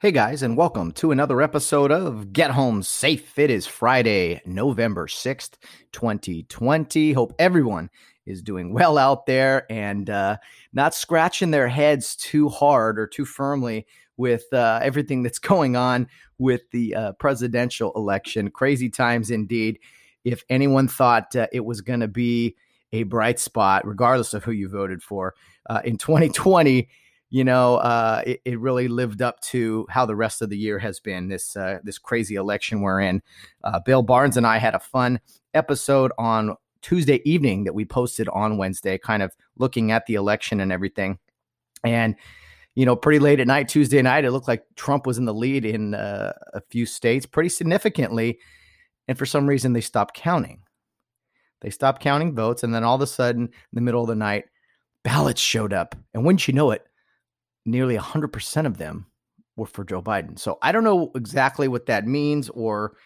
Hey guys, and welcome to another episode of Get Home Safe. It is Friday, November 6th, 2020. Hope everyone is doing well out there and not scratching their heads too hard or too firmly with everything that's going on with the presidential election. Crazy times indeed. If anyone thought it was going to be a bright spot, regardless of who you voted for, in 2020, it really lived up to how the rest of the year has been, this crazy election we're in. Bill Barnes and I had a fun episode on Tuesday evening that we posted on Wednesday, kind of looking at the election and everything. And, pretty late at night, Tuesday night, it looked like Trump was in the lead in a few states pretty significantly. And for some reason, they stopped counting. They stopped counting votes. And then all of a sudden, in the middle of the night, ballots showed up. And wouldn't you know it, nearly 100% of them were for Joe Biden. So I don't know exactly what that means or,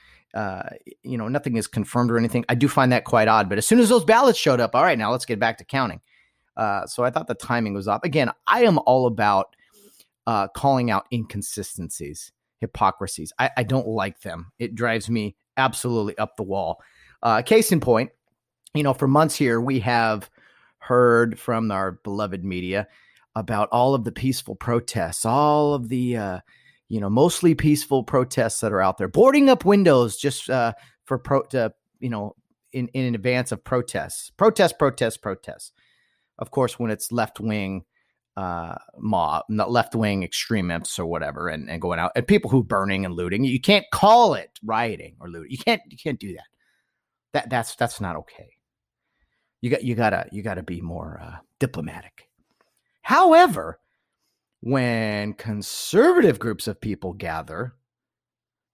nothing is confirmed or anything. I do find that quite odd. But as soon as those ballots showed up, all right, now let's get back to counting. So I thought the timing was off. Again, I am all about calling out inconsistencies, hypocrisies. I don't like them. It drives me absolutely up the wall. Case in point, for months here, we have heard from our beloved media about all of the peaceful protests, all of the, mostly peaceful protests that are out there, boarding up windows just for in advance of protests, protests. Of course, when it's left wing extremists or whatever, and going out and people who burning and looting, you can't call it rioting or looting. You can't do that. That's not okay. You gotta be more diplomatic. However, when conservative groups of people gather,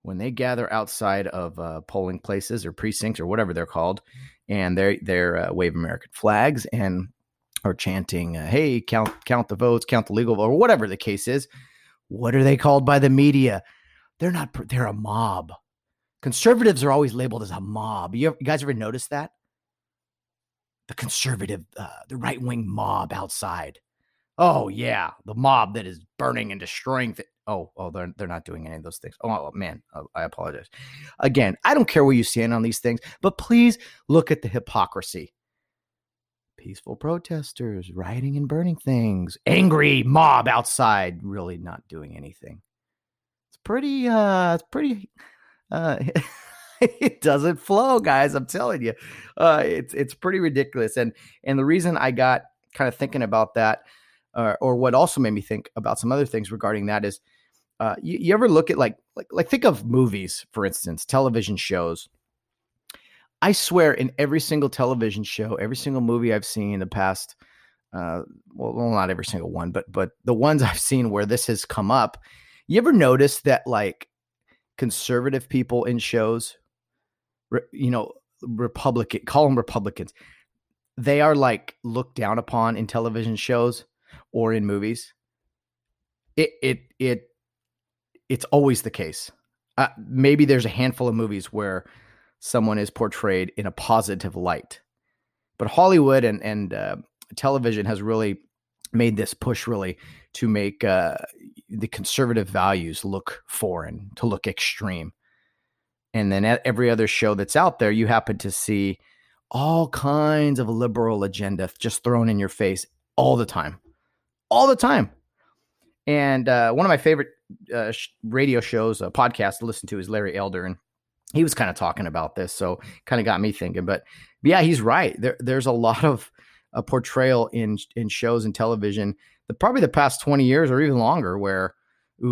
when they gather outside of polling places or precincts or whatever they're called, and they're wave American flags and are chanting, "Hey, count the votes, count the legal vote," or whatever the case is, what are they called by the media? They're a mob. Conservatives are always labeled as a mob. You guys ever notice that? The conservative, the right wing mob outside. Oh, yeah, the mob that is burning and destroying things. Oh, they're not doing any of those things. Oh, man, I apologize. Again, I don't care where you stand on these things, but please look at the hypocrisy. Peaceful protesters, rioting and burning things. Angry mob outside, really not doing anything. It's pretty it doesn't flow, guys, I'm telling you. It's pretty ridiculous. And the reason I got kind of thinking about that, or what also made me think about some other things regarding that is, you ever look at like think of movies, for instance, television shows. I swear in every single television show, every single movie I've seen in the past, well, not every single one, but the ones I've seen where this has come up, you ever notice that like conservative people in shows, call them Republicans, they are like looked down upon in television shows or in movies. It's always the case. Maybe there's a handful of movies where someone is portrayed in a positive light, but Hollywood and television has really made this push really to make the conservative values look foreign, to look extreme. And then at every other show that's out there, you happen to see all kinds of liberal agenda just thrown in your face all the time. And one of my favorite radio shows, a podcast to listen to, is Larry Elder, and he was kind of talking about this, so kind of got me thinking. But yeah, he's right. There's a lot of portrayal in shows and television, probably the past 20 years or even longer, where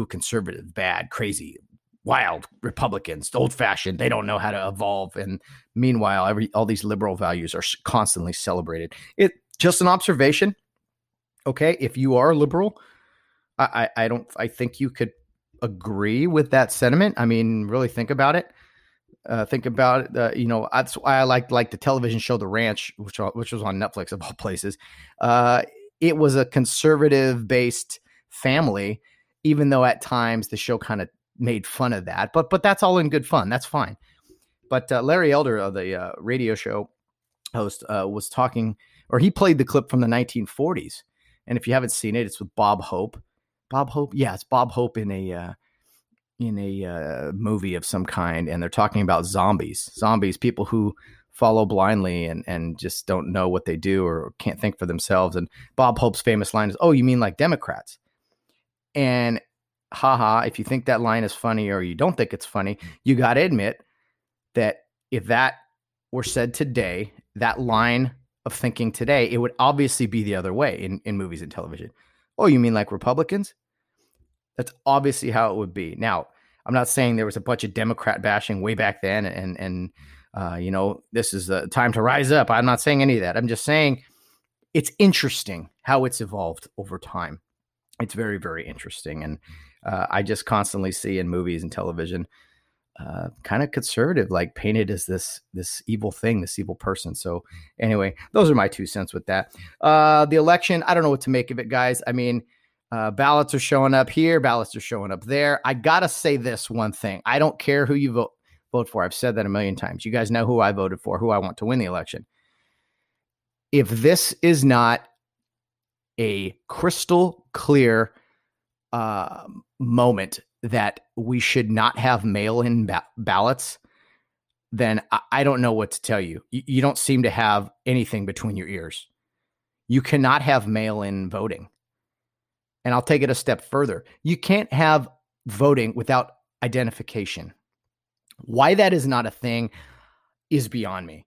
conservative, bad, crazy, wild Republicans, old-fashioned, they don't know how to evolve. And meanwhile, all these liberal values are constantly celebrated. It's just an observation. Okay, if you are liberal, I think you could agree with that sentiment. I mean, really think about it. You know, that's why I like the television show The Ranch, which was on Netflix of all places. It was a conservative based family, even though at times the show kind of made fun of that. But that's all in good fun. That's fine. But Larry Elder of the radio show host was talking, or he played the clip from the 1940s. And if you haven't seen it, it's with Bob Hope. Bob Hope, yeah, it's Bob Hope in a movie of some kind, and they're talking about zombies, people who follow blindly and just don't know what they do or can't think for themselves. And Bob Hope's famous line is, "Oh, you mean like Democrats?" And haha, if you think that line is funny or you don't think it's funny, you got to admit that if that were said today, that line of thinking today, it would obviously be the other way in movies and television. "Oh, you mean like Republicans?" That's obviously how it would be. Now, I'm not saying there was a bunch of Democrat bashing way back then and you know, this is the time to rise up. I'm not saying any of that. I'm just saying it's interesting how it's evolved over time. It's very, very interesting. And I just constantly see in movies and television kind of conservative, like painted as this evil thing, this evil person. So anyway, those are my 2 cents with that. The election, I don't know what to make of it, guys. I mean, ballots are showing up here. Ballots are showing up there. I got to say this one thing. I don't care who you vote for. I've said that a million times. You guys know who I voted for, who I want to win the election. If this is not a crystal clear moment that we should not have mail-in ballots, then I don't know what to tell you. You don't seem to have anything between your ears. You cannot have mail-in voting. And I'll take it a step further. You can't have voting without identification. Why that is not a thing is beyond me.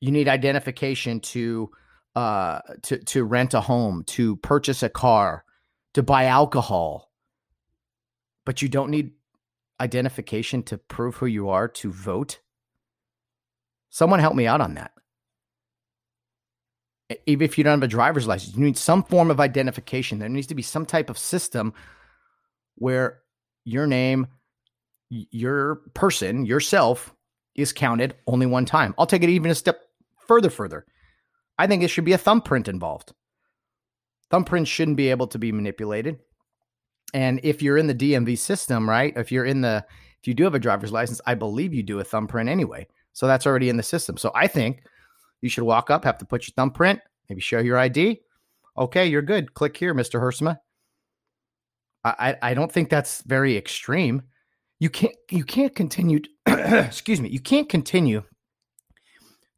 You need identification to rent a home, to purchase a car, to buy alcohol. But you don't need identification to prove who you are to vote. Someone help me out on that. Even if you don't have a driver's license, you need some form of identification. There needs to be some type of system where your name, your person, yourself is counted only one time. I'll take it even a step further. I think it should be a thumbprint involved. Thumbprints shouldn't be able to be manipulated. And if you're in the DMV system, right, if you do have a driver's license, I believe you do a thumbprint anyway. So that's already in the system. So I think you should walk up, have to put your thumbprint, maybe show your ID. Okay, you're good. Click here, Mr. Hersema. I don't think that's very extreme. You can't continue, excuse me, you can't continue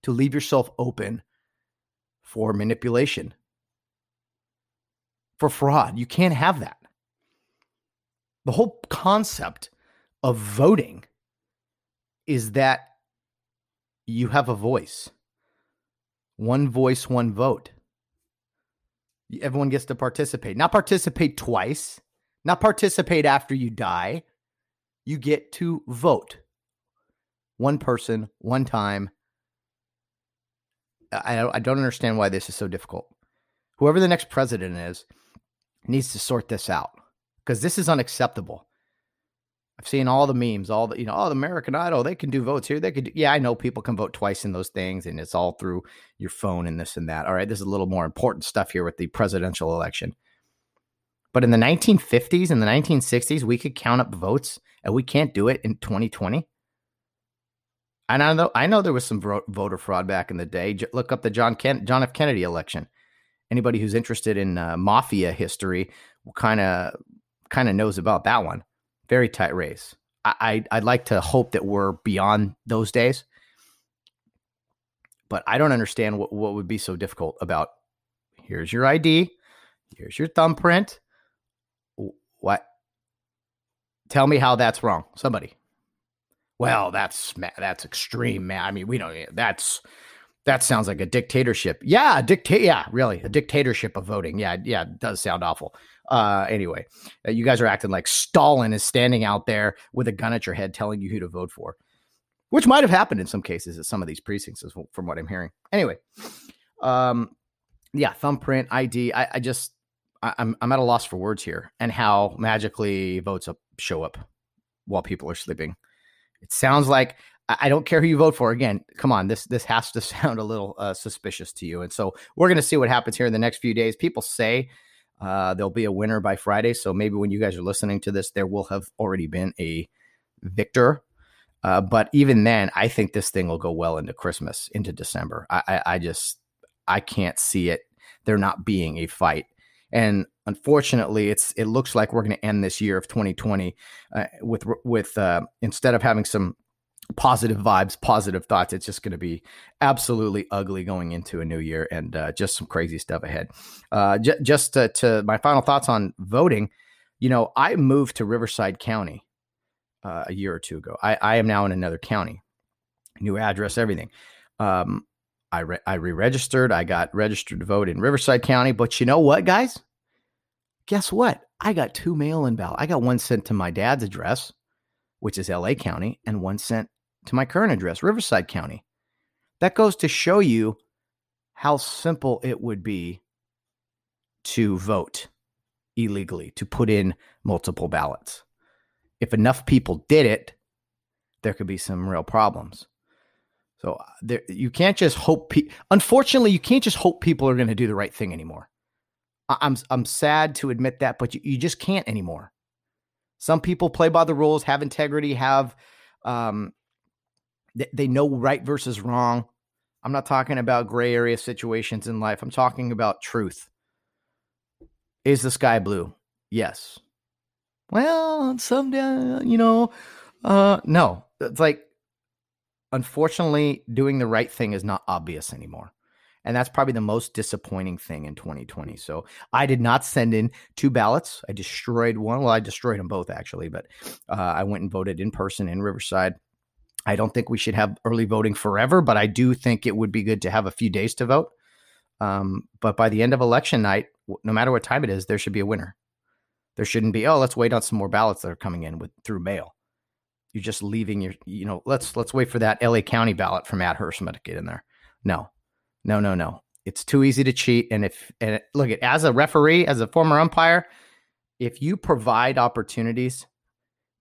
to leave yourself open for manipulation, for fraud. You can't have that. The whole concept of voting is that you have a voice. One voice, one vote. Everyone gets to participate. Not participate twice. Not participate after you die. You get to vote. One person, one time. I don't understand why this is so difficult. Whoever the next president is needs to sort this out. Because this is unacceptable. I've seen all the memes, the American Idol, they can do votes here. I know people can vote twice in those things, and it's all through your phone and this and that. All right, this is a little more important stuff here with the presidential election. But in the 1950s and the 1960s, we could count up votes, and we can't do it in 2020. And I know there was some voter fraud back in the day. Look up the John F. Kennedy election. Anybody who's interested in mafia history will kind of knows about that one. Very tight race. I'd like to hope that we're beyond those days, but I don't understand what would be so difficult about here's your ID, here's your thumbprint. What? Tell me how that's wrong. Somebody. Well, that's extreme, man. I mean, we don't, that sounds like a dictatorship. Yeah. Yeah, really. A dictatorship of voting. Yeah. Yeah. It does sound awful. Anyway, you guys are acting like Stalin is standing out there with a gun at your head telling you who to vote for, which might have happened in some cases at some of these precincts, from what I'm hearing. Anyway, yeah, thumbprint, ID. I'm at a loss for words here, and how magically votes show up while people are sleeping. It sounds like, I don't care who you vote for. Again, come on, this has to sound a little suspicious to you. And so we're going to see what happens here in the next few days. People say there'll be a winner by Friday. So maybe when you guys are listening to this, there will have already been a victor. But even then, I think this thing will go well into Christmas, into December. I can't see it. There not being a fight. And unfortunately, it looks like we're going to end this year of 2020 with instead of having some positive vibes, positive thoughts, it's just going to be absolutely ugly going into a new year, and just some crazy stuff ahead. Just to my final thoughts on voting, you know, I moved to Riverside County a year or two ago. I am now in another county, new address, everything. I re-registered. I got registered to vote in Riverside County. But you know what, guys? Guess what? I got two mail-in ballots. I got one sent to my dad's address, which is LA County, and one sent to my current address, Riverside County. That goes to show you how simple it would be to vote illegally, to put in multiple ballots. If enough people did it, there could be some real problems. So there, you can't just hope. Unfortunately, you can't just hope people are going to do the right thing anymore. I'm sad to admit that, but you just can't anymore. Some people play by the rules, have integrity, have they know right versus wrong. I'm not talking about gray area situations in life. I'm talking about truth. Is the sky blue? Yes. Well, some, you know, no. It's like, unfortunately, doing the right thing is not obvious anymore. And that's probably the most disappointing thing in 2020. So I did not send in two ballots. I destroyed one. Well, I destroyed them both, actually. But I went and voted in person in Riverside. I don't think we should have early voting forever, but I do think it would be good to have a few days to vote. But by the end of election night, no matter what time it is, there should be a winner. There shouldn't be, oh, let's wait on some more ballots that are coming in through mail. You're just leaving your, you know, let's wait for that LA County ballot from Matt Persima to get in there. No. It's too easy to cheat. Look, as a referee, as a former umpire, if you provide opportunities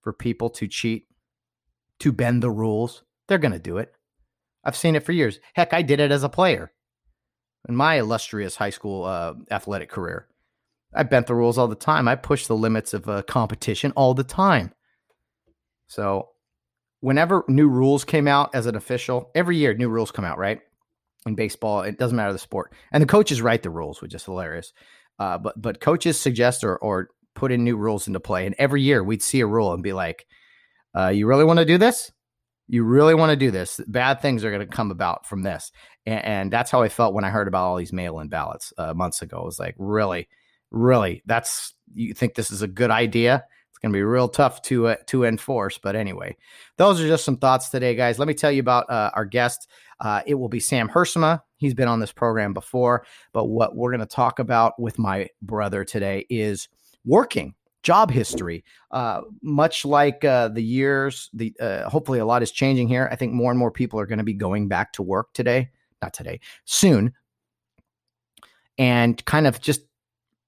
for people to cheat, to bend the rules, they're going to do it. I've seen it for years. Heck, I did it as a player in my illustrious high school athletic career. I bent the rules all the time. I pushed the limits of competition all the time. So whenever new rules came out as an official, every year new rules come out, right? In baseball, it doesn't matter the sport. And the coaches write the rules, which is hilarious. But coaches suggest or put in new rules into play. And every year we'd see a rule and be like, you really want to do this? You really want to do this? Bad things are going to come about from this. And that's how I felt when I heard about all these mail-in ballots months ago. It was like, really, you think this is a good idea? Going to be real tough to enforce. But anyway, those are just some thoughts today, guys. Let me tell you about our guest. It will be Sam Hersema. He's been on this program before, but what we're going to talk about with my brother today is working job history. Much like the years, hopefully a lot is changing here. I think more and more people are going to be going back to work soon, and kind of just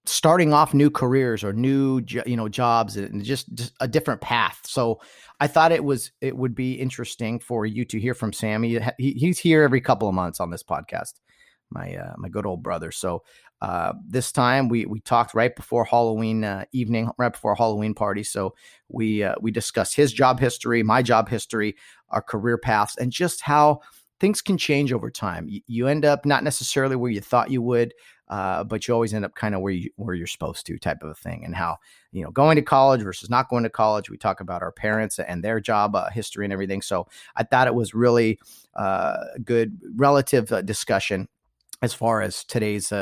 starting off new careers or new, jobs, and just a different path. So I thought it would be interesting for you to hear from Sam. He's here every couple of months on this podcast, my good old brother. So this time we talked right before Halloween evening, right before Halloween party. So we discussed his job history, my job history, our career paths, and just how things can change over time. You end up not necessarily where you thought you would. But you always end up kind of where you're supposed to, type of a thing, and how, going to college versus not going to college. We talk about our parents and their job history and everything. So I thought it was really good relative discussion as far as today's,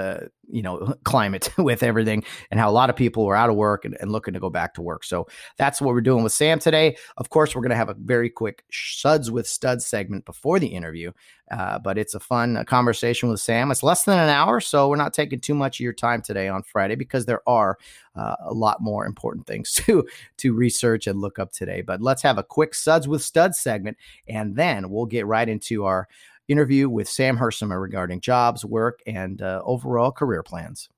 climate with everything, and how a lot of people are out of work and looking to go back to work. So that's what we're doing with Sam today. Of course, we're going to have a very quick Suds with Studs segment before the interview, but it's a fun conversation with Sam. It's less than an hour, so we're not taking too much of your time today on Friday, because there are a lot more important things to research and look up today. But let's have a quick Suds with Studs segment, and then we'll get right into our interview with Sam Hersema regarding jobs, work, and overall career plans.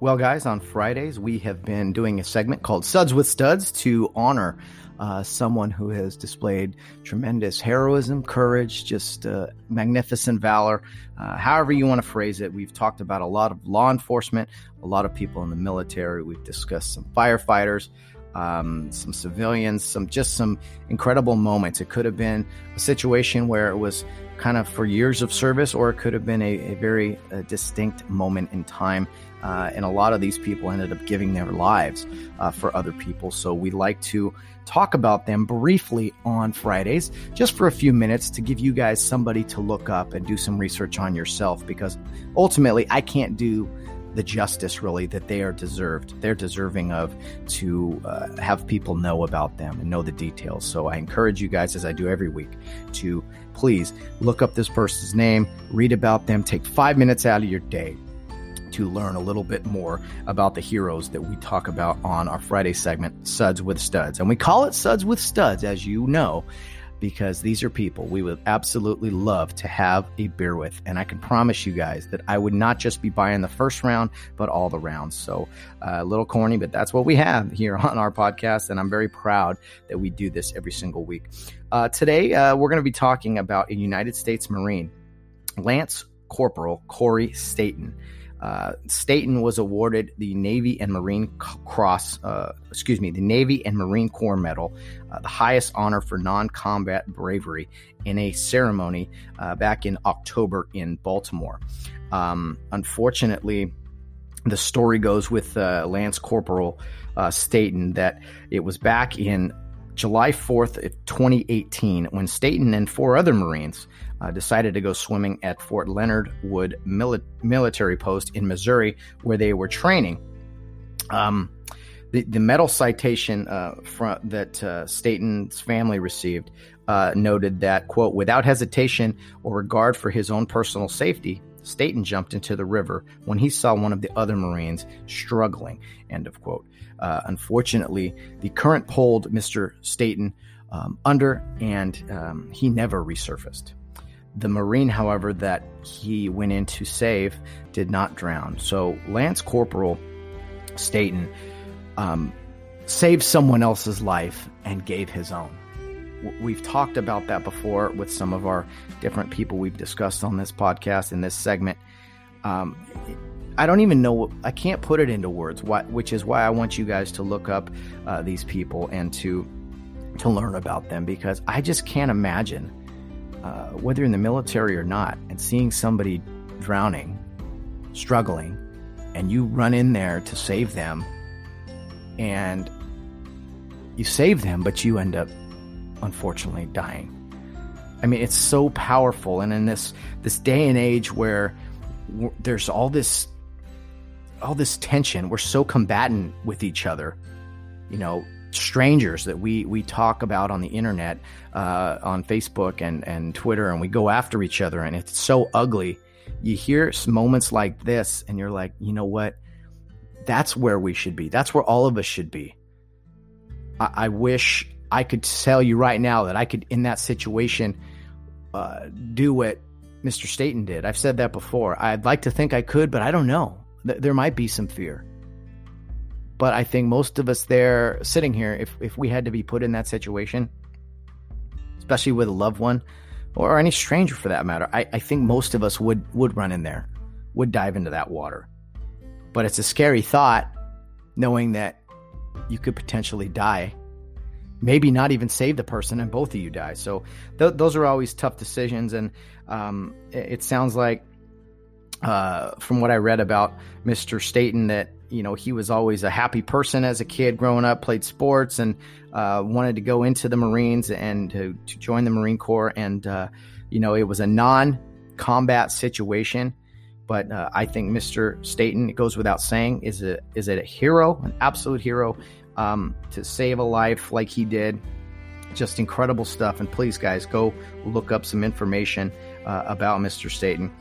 Well, guys, on Fridays, we have been doing a segment called Suds with Studs to honor someone who has displayed tremendous heroism, courage, just magnificent valor, however you want to phrase it. We've talked about a lot of law enforcement, a lot of people in the military. We've discussed some firefighters, some civilians, some incredible moments. It could have been a situation where it was kind of for years of service, or it could have been a very distinct moment in time. And a lot of these people ended up giving their lives for other people. So we like to talk about them briefly on Fridays, just for a few minutes, to give you guys somebody to look up and do some research on yourself, because ultimately I can't do the justice really that they are deserved. They're deserving of to have people know about them and know the details. So I encourage you guys, as I do every week, to please look up this person's name, read about them, take 5 minutes out of your day to learn a little bit more about the heroes that we talk about on our Friday segment, Suds with Studs. And we call it Suds with Studs, as you know, because these are people we would absolutely love to have a beer with. And I can promise you guys that I would not just be buying the first round, but all the rounds. So a little corny, but that's what we have here on our podcast. And I'm very proud that we do this every single week. Today, we're going to be talking about a United States Marine, Lance Corporal Corey Staten. Staten was awarded the Navy and Marine the Navy and Marine Corps Medal, the highest honor for non-combat bravery, in a ceremony back in October in Baltimore. Unfortunately, the story goes with Lance Corporal Staten that it was back in July 4th of 2018 when Staten and four other Marines decided to go swimming at Fort Leonard Wood military post in Missouri, where they were training. The medal citation that Staten's family received noted that, quote, without hesitation or regard for his own personal safety, Staten jumped into the river when he saw one of the other Marines struggling, end of quote. Unfortunately, the current pulled Mr. Staten under, and he never resurfaced. The Marine, however, that he went in to save did not drown. So Lance Corporal Staten saved someone else's life and gave his own. We've talked about that before with some of our different people we've discussed on this podcast in this segment. I don't even know what, I can't put it into words, which is why I want you guys to look up these people and to learn about them, because I just can't imagine whether in the military or not, and seeing somebody drowning, struggling, and you run in there to save them, and you save them, but you end up unfortunately dying. I mean, it's so powerful. And in this day and age where there's all this tension, we're so combatant with each other, you know, strangers that we talk about on the internet, on Facebook and Twitter, and we go after each other, and it's so ugly. You hear moments like this and you're like, you know what? That's where we should be. That's where all of us should be. I wish I could tell you right now that I could, in that situation, do what Mr. Staten did. I've said that before. I'd like to think I could, but I don't know. There might be some fear. But I think most of us there sitting here, if we had to be put in that situation, especially with a loved one or any stranger for that matter, I think most of us would run in there, would dive into that water. But it's a scary thought, knowing that you could potentially die, maybe not even save the person, and both of you die. So those are always tough decisions. And it sounds like from what I read about Mr. Staten that, you know, he was always a happy person as a kid growing up, played sports, and wanted to go into the Marines and to join the Marine Corps. And, you know, it was a non-combat situation. But I think Mr. Staten, it goes without saying, is a hero, an absolute hero, to save a life like he did. Just incredible stuff. And please, guys, go look up some information about Mr. Staten.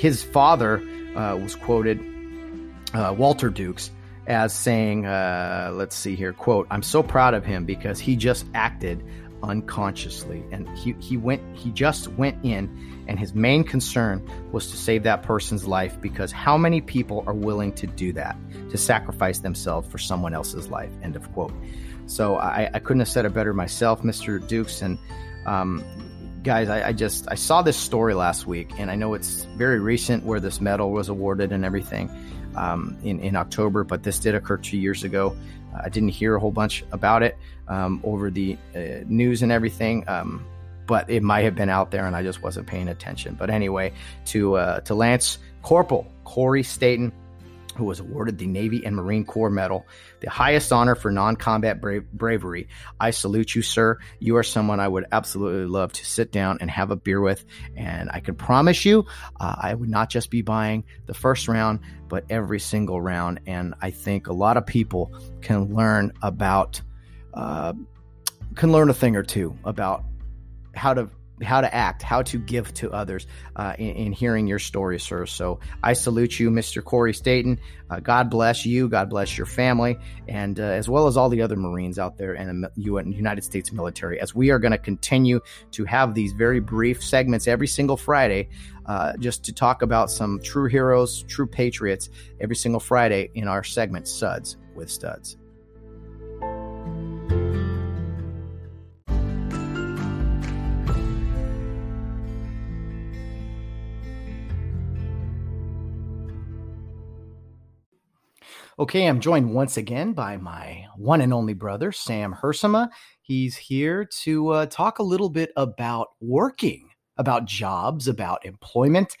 His father was quoted, Walter Dukes, as saying, let's see here, quote, I'm so proud of him because he just acted unconsciously. And he just went in, and his main concern was to save that person's life, because how many people are willing to do that, to sacrifice themselves for someone else's life? End of quote. So I couldn't have said it better myself, Mr. Dukes. And guys, I saw this story last week, and I know it's very recent where this medal was awarded and everything in October, but this did occur 2 years ago. I didn't hear a whole bunch about it over the news and everything, but it might have been out there and I just wasn't paying attention. But anyway, to Lance Corporal Corey Staten, who was awarded the Navy and Marine Corps Medal, the highest honor for non-combat bravery. I salute you, sir. You are someone I would absolutely love to sit down and have a beer with. And I can promise you, I would not just be buying the first round, but every single round. And I think a lot of people can learn a thing or two about how to act, how to give to others in hearing your story, sir. So I salute you, Mr. Corey Staten. God bless you. God bless your family, and as well as all the other Marines out there in the United States military, as we are going to continue to have these very brief segments every single Friday just to talk about some true heroes, true patriots every single Friday in our segment, Suds with Studs. Okay, I'm joined once again by my one and only brother, Sam Hersema. He's here to talk a little bit about working, about jobs, about employment.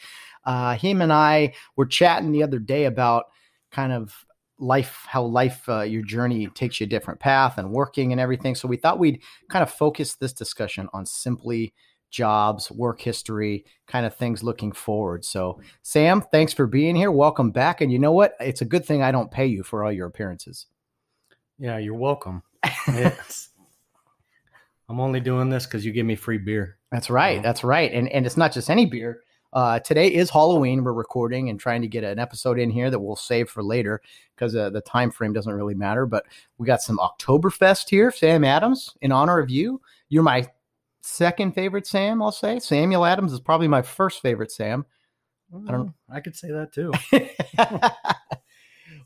Him and I were chatting the other day about kind of life, how life, your journey takes you a different path, and working and everything. So we thought we'd kind of focus this discussion on simply jobs, work history, kind of things looking forward. So Sam, thanks for being here. Welcome back. And you know what? It's a good thing I don't pay you for all your appearances. Yeah, you're welcome. Yes. I'm only doing this because you give me free beer. That's right. Yeah. That's right. And it's not just any beer. Today is Halloween. We're recording and trying to get an episode in here that we'll save for later because the time frame doesn't really matter. But we got some Oktoberfest here. Sam Adams, in honor of you. You're my second favorite Sam, I'll say. Samuel Adams is probably my first favorite Sam. I don't know. I could say that too.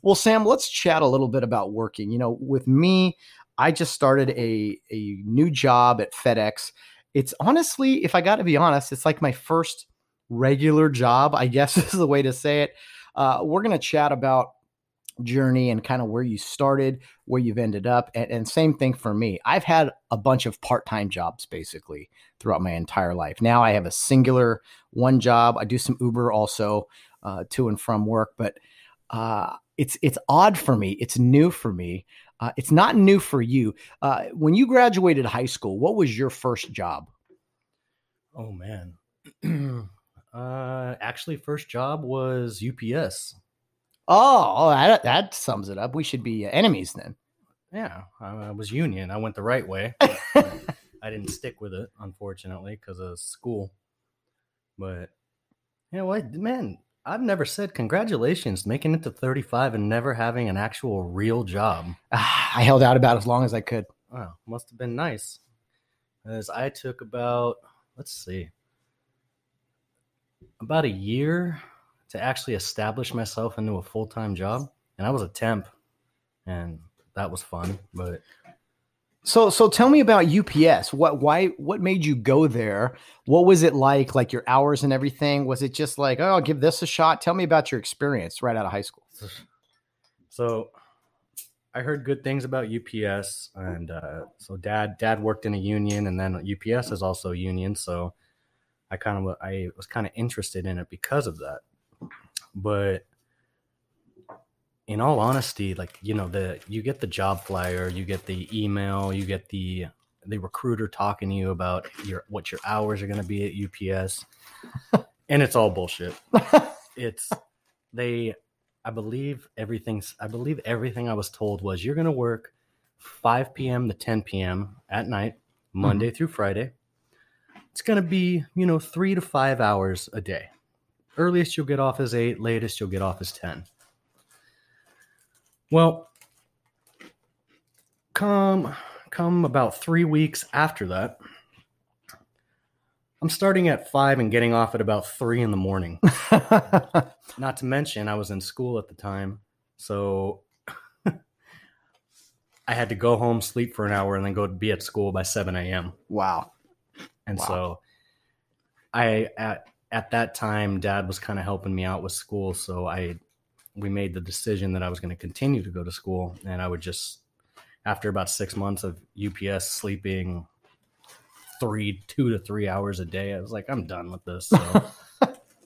Well, Sam, let's chat a little bit about working. You know, with me, I just started a new job at FedEx. It's honestly, if I got to be honest, it's like my first regular job, I guess is the way to say it. We're going to chat about journey and kind of where you started, where you've ended up. And same thing for me. I've had a bunch of part-time jobs basically throughout my entire life. Now I have a singular one job. I do some Uber also to and from work, but it's odd for me. It's new for me. It's not new for you. When you graduated high school, what was your first job? Oh man. Actually first job was UPS. Oh, that sums it up. We should be enemies then. Yeah, I was union. I went the right way. But I didn't stick with it, unfortunately, because of school. But you know what, man, I've never said congratulations making it to 35 and never having an actual real job. I held out about as long as I could. Wow, must have been nice. As I took about a year to actually establish myself into a full-time job, and I was a temp, and that was fun. But so tell me about UPS. What made you go there? What was it like your hours and everything? Was it just like, oh, I'll give this a shot? Tell me about your experience right out of high school. So I heard good things about UPS, and so dad worked in a union, and then UPS is also a union, so I was kind of interested in it because of that. But in all honesty, you get the job flyer, you get the email, you get the recruiter talking to you about what your hours are going to be at UPS, and it's all bullshit. I believe everything I was told was you're going to work 5 p.m. to 10 p.m. at night, Monday through Friday. It's going to be, 3 to 5 hours a day. Earliest you'll get off is 8, latest you'll get off is 10. Well, come come about 3 weeks after that. I'm starting at 5 and getting off at about 3 in the morning. Not to mention, I was in school at the time, so I had to go home, sleep for an hour, and then go be at school by 7 a.m. Wow. And so I, at that time, Dad was kind of helping me out with school, so we made the decision that I was going to continue to go to school, and I would just, after about 6 months of UPS sleeping 2 to 3 hours a day, I was like, I'm done with this. So,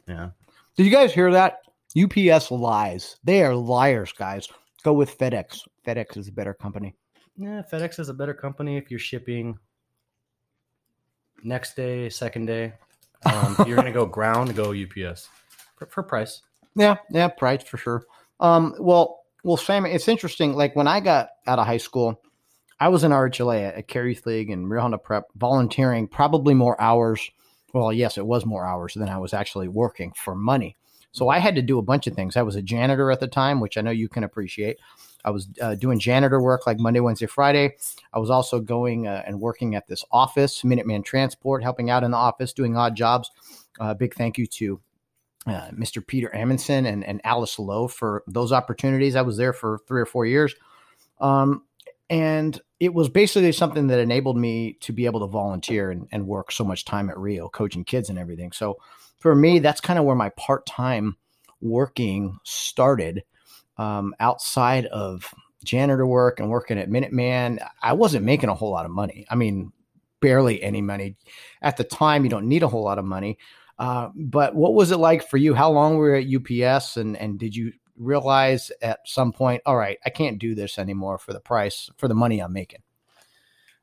yeah. Did you guys hear that? UPS lies. They are liars, guys. Go with FedEx. FedEx is a better company. Yeah, FedEx is a better company if you're shipping next day, second day. You're going to go ground, go UPS for price. Yeah, price for sure. Well, Sam, it's interesting. Like when I got out of high school, I was in RHLA at Carey's League and Rio Hondo Prep volunteering probably more hours. Well, yes, it was more hours than I was actually working for money. So I had to do a bunch of things. I was a janitor at the time, which I know you can appreciate. I was doing janitor work like Monday, Wednesday, Friday. I was also going and working at this office, Minuteman Transport, helping out in the office, doing odd jobs. Big thank you to Mr. Peter Amundsen and Alice Lowe for those opportunities. I was there for 3 or 4 years. And it was basically something that enabled me to be able to volunteer and work so much time at Rio, coaching kids and everything. So for me, that's kind of where my part-time working started. Outside of janitor work and working at Minuteman, I wasn't making a whole lot of money. I mean, barely any money. At the time, you don't need a whole lot of money. But what was it like for you? How long were you at UPS? And did you realize at some point, all right, I can't do this anymore for the price, for the money I'm making?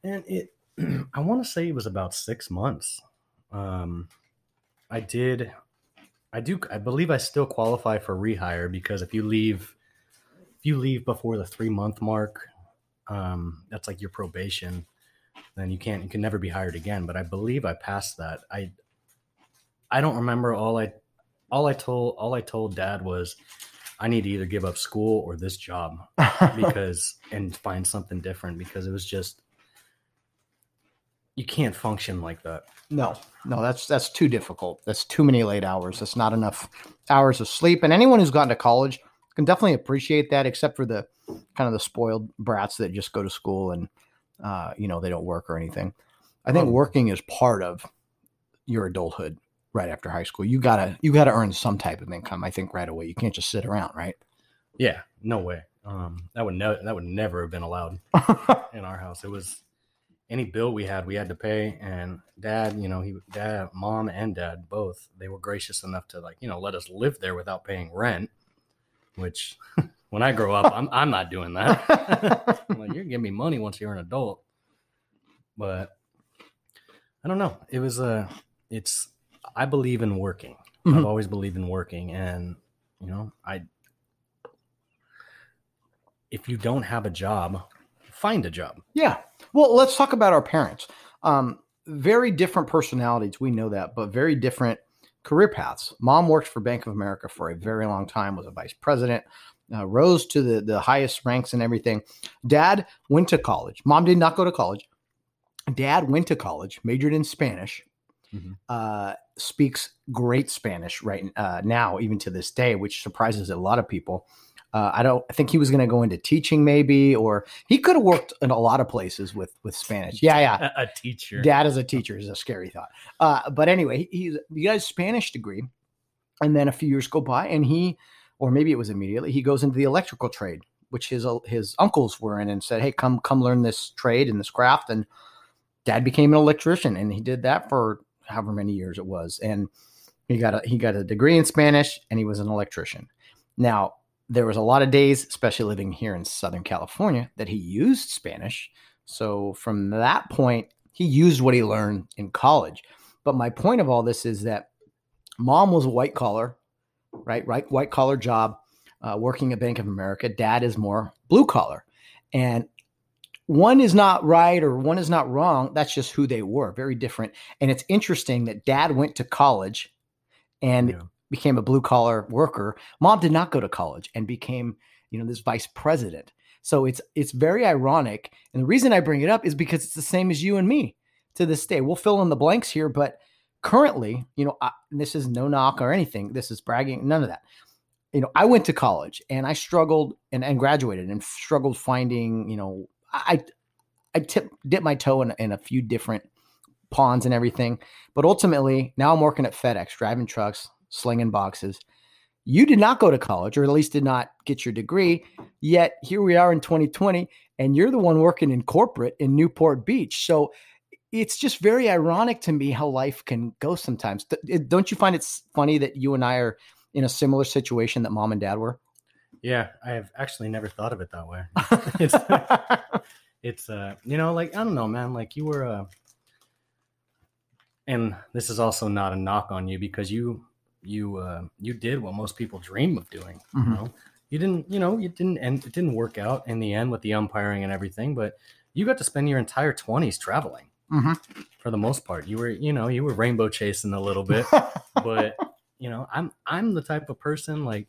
And I want to say it was about 6 months. I believe I still qualify for rehire because if you leave before the 3 month mark, that's like your probation, then you can never be hired again. But I believe I passed that. I don't remember. All I told Dad was, I need to either give up school or this job and find something different, because it was just, you can't function like that. No, that's too difficult. That's too many late hours. That's not enough hours of sleep. And anyone who's gone to college can definitely appreciate that, except for the kind of the spoiled brats that just go to school and, they don't work or anything. I think working is part of your adulthood. Right after high school, you gotta earn some type of income. I think right away, you can't just sit around, right? Yeah, no way. That would never have been allowed in our house. It was any bill we had to pay. And Dad, Mom and Dad both, they were gracious enough to let us live there without paying rent. Which, when I grow up, I'm not doing that. I'm like, you're giving me money once you're an adult. But I don't know. It was I believe in working. Mm-hmm. I've always believed in working. And, if you don't have a job, find a job. Yeah. Well, let's talk about our parents. Very different personalities. We know that, but very different career paths. Mom worked for Bank of America for a very long time, was a vice president, rose to the highest ranks and everything. Dad went to college. Mom did not go to college. Dad went to college, majored in Spanish. Mm-hmm. Speaks great Spanish right now, even to this day, which surprises a lot of people. I think he was going to go into teaching maybe, or he could have worked in a lot of places with Spanish. Yeah. A teacher. Dad as a teacher is a scary thought. But anyway, he got his Spanish degree, and then a few years go by, and he goes into the electrical trade, which his uncles were in, and said, hey, come learn this trade and this craft. And Dad became an electrician, and he did that for however many years it was. And he got a degree in Spanish, and he was an electrician. Now, there was a lot of days, especially living here in Southern California, that he used Spanish. So from that point, he used what he learned in college. But my point of all this is that Mom was a white collar, right? White collar job, working at Bank of America. Dad is more blue collar. And one is not right or one is not wrong. That's just who they were. Very different. And it's interesting that Dad went to college and became a blue collar worker. Mom did not go to college and became, this vice president. So it's very ironic. And the reason I bring it up is because it's the same as you and me to this day. We'll fill in the blanks here, but currently, you know, this is no knock or anything. This is bragging, none of that. You know, I went to college and I struggled and graduated and struggled finding, you know, I dipped my toe in a few different ponds and everything. But ultimately, now I'm working at FedEx, driving trucks, slinging boxes. You did not go to college, or at least did not get your degree. Yet here we are in 2020, and you're the one working in corporate in Newport Beach. So it's just very ironic to me how life can go sometimes. Don't you find it's funny that you and I are in a similar situation that mom and dad were? Yeah, I have actually never thought of it that way. It's you know, like, I don't know, man, like you were, and this is also not a knock on you because you did what most people dream of doing. Mm-hmm. You know, you didn't, and it didn't work out in the end with the umpiring and everything, but you got to spend your entire 20s traveling. Mm-hmm. For the most part, you were rainbow chasing a little bit, but you know, I'm the type of person, like,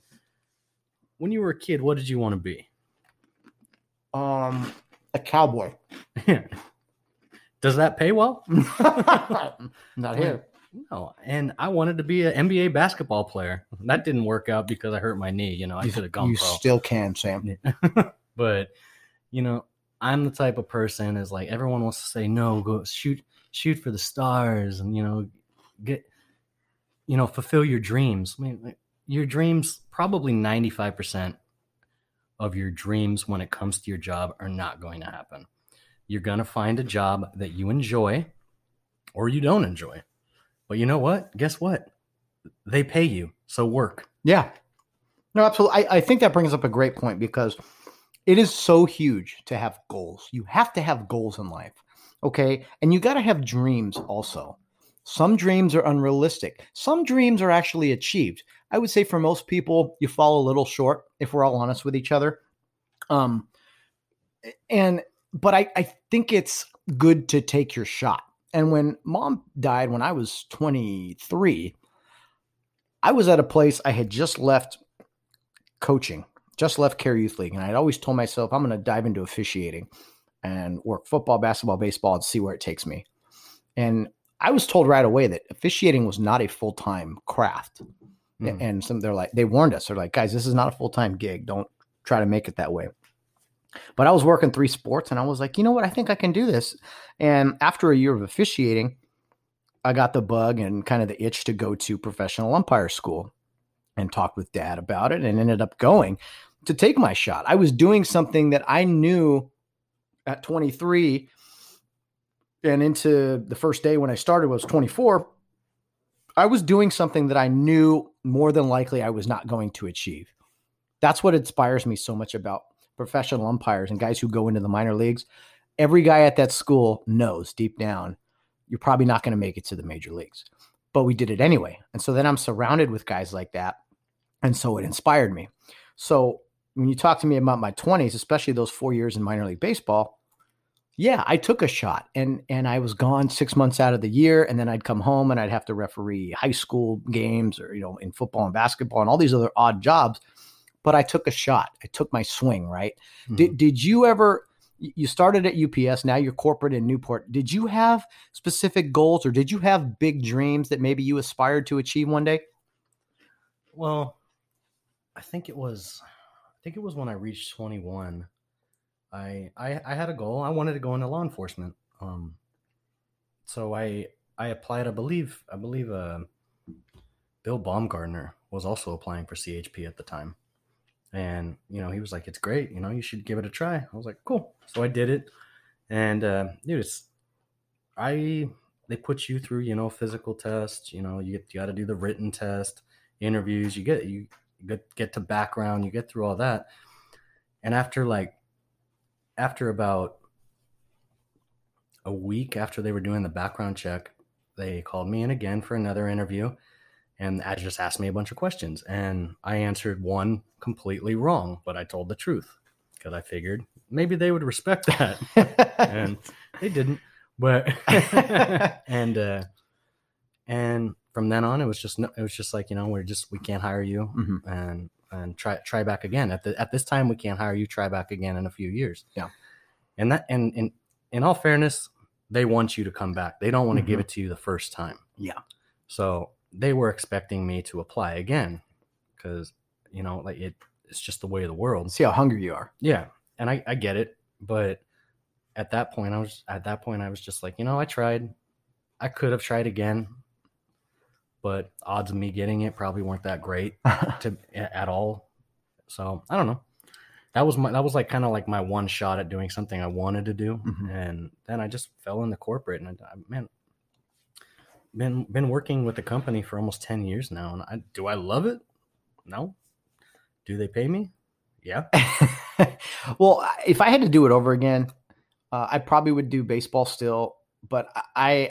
when you were a kid, what did you want to be? A cowboy. Does that pay well? Not here. No, and I wanted to be an NBA basketball player. That didn't work out because I hurt my knee. You know, I could have gone pro. You still can, Sam. But, you know, I'm the type of person is like, everyone wants to say, no, go shoot for the stars and, you know, get, you know, fulfill your dreams. I mean, like, your dreams, probably 95% of your dreams when it comes to your job are not going to happen. You're going to find a job that you enjoy or you don't enjoy. But you know what? Guess what? They pay you. So work. Yeah. No, absolutely. I think that brings up a great point because it is so huge to have goals. You have to have goals in life. Okay. And you got to have dreams also. Some dreams are unrealistic. Some dreams are actually achieved. I would say for most people, you fall a little short if we're all honest with each other. But I think it's good to take your shot. And when mom died, when I was 23, I was at a place. I had just left coaching, just left Care Youth League. And I'd always told myself, I'm going to dive into officiating and work football, basketball, baseball, and see where it takes me. And I was told right away that officiating was not a full-time craft. Mm. And they warned us. They're like, guys, this is not a full-time gig. Don't try to make it that way. But I was working 3 sports and I was like, you know what? I think I can do this. And after a year of officiating, I got the bug and kind of the itch to go to professional umpire school and talked with dad about it and ended up going to take my shot. I was doing something that I knew at 23 and into the first day when I started was 24. I was doing something that I knew more than likely I was not going to achieve. That's what inspires me so much about professional umpires and guys who go into the minor leagues. Every guy at that school knows deep down, you're probably not going to make it to the major leagues, but we did it anyway. And so then I'm surrounded with guys like that. And so it inspired me. So when you talk to me about my 20s, especially those 4 years in minor league baseball, yeah, I took a shot and I was gone 6 months out of the year. And then I'd come home and I'd have to referee high school games or, you know, in football and basketball and all these other odd jobs. But I took a shot. I took my swing, right? Mm-hmm. Did you ever, you started at UPS, now you're corporate in Newport. Did you have specific goals or did you have big dreams that maybe you aspired to achieve one day? Well, I think it was when I reached 21. I had a goal. I wanted to go into law enforcement. So I applied, I believe Bill Baumgartner was also applying for CHP at the time. And, you know, he was like, it's great. You know, you should give it a try. I was like, cool. So I did it. And, dude, they put you through, you know, physical tests, you know, you got to do the written test, interviews, you get to background, you get through all that. And after about a week after they were doing the background check, they called me in again for another interview. And I just asked me a bunch of questions and I answered one completely wrong, but I told the truth because I figured maybe they would respect that and they didn't, but, and from then on, it was just like, you know, we can't hire you. Mm-hmm. And and try back again. At this time, we can't hire you. Try back again in a few years. Yeah. And that, and in all fairness, they want you to come back. They don't want to give it to you the first time. Yeah. So they were expecting me to apply again because, you know, like it's just the way of the world. See how hungry you are. Yeah. And I get it. But at that point, I was just like, you know, I tried. I could have tried again, but odds of me getting it probably weren't that great at all. So I don't know. That was like kind of like my one shot at doing something I wanted to do. Mm-hmm. And then I just fell into corporate, and I've been working with the company for almost 10 years now. And do I love it? No. Do they pay me? Yeah. Well, if I had to do it over again, I probably would do baseball still, but I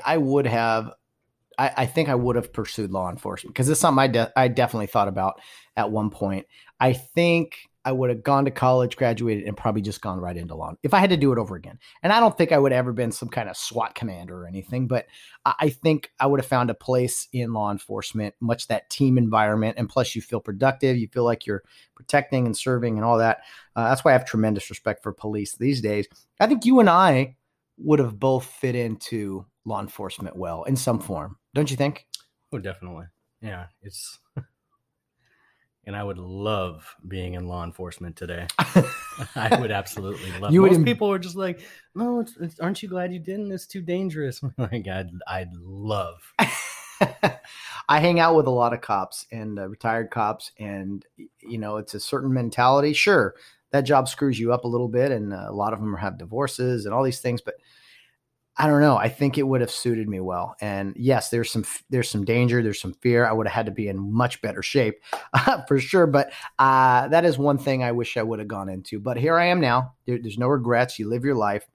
think I would have pursued law enforcement because it's something I definitely thought about at one point. I think I would have gone to college, graduated, and probably just gone right into law if I had to do it over again. And I don't think I would have ever been some kind of SWAT commander or anything, but I think I would have found a place in law enforcement, much that team environment. And plus you feel productive. You feel like you're protecting and serving and all that. That's why I have tremendous respect for police these days. I think you and I would have both fit into law enforcement well in some form. Don't you think? Oh, definitely. Yeah. It's... And I would love being in law enforcement today. I would absolutely love it. Most people are just like, no, aren't you glad you didn't? It's too dangerous. Like, I'd love. I hang out with a lot of cops and retired cops. And, you know, it's a certain mentality. Sure, that job screws you up a little bit. And a lot of them have divorces and all these things. But I don't know. I think it would have suited me well. And yes, there's some danger. There's some fear. I would have had to be in much better shape for sure. But that is one thing I wish I would have gone into. But here I am now. There's no regrets. You live your life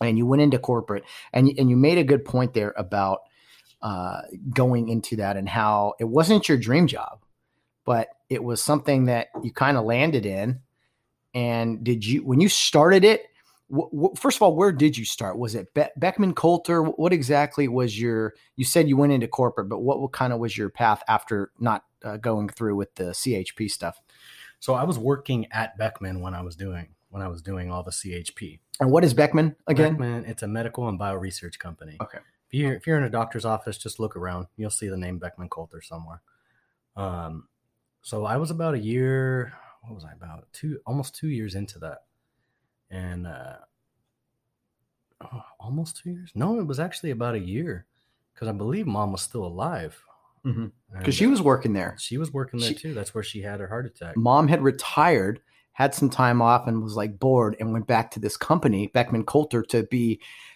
and you went into corporate and you made a good point there about going into that and how it wasn't your dream job, but it was something that you kind of landed in. And when you started it, first of all, where did you start? Was it Beckman Coulter? What exactly was you said you went into corporate, but what kind of was your path after not going through with the CHP stuff? So I was working at Beckman when I was doing all the CHP. And what is Beckman again? Beckman, it's a medical and bioresearch company. Okay. If you're in a doctor's office, just look around. You'll see the name Beckman Coulter somewhere. So I was about a year, what was I about? Almost 2 years into that. And almost 2 years? No, it was actually about a year because I believe Mom was still alive. Because she was working there. She was working there too. That's where she had her heart attack. Mom had retired, had some time off, and was like bored and went back to this company, Beckman Coulter,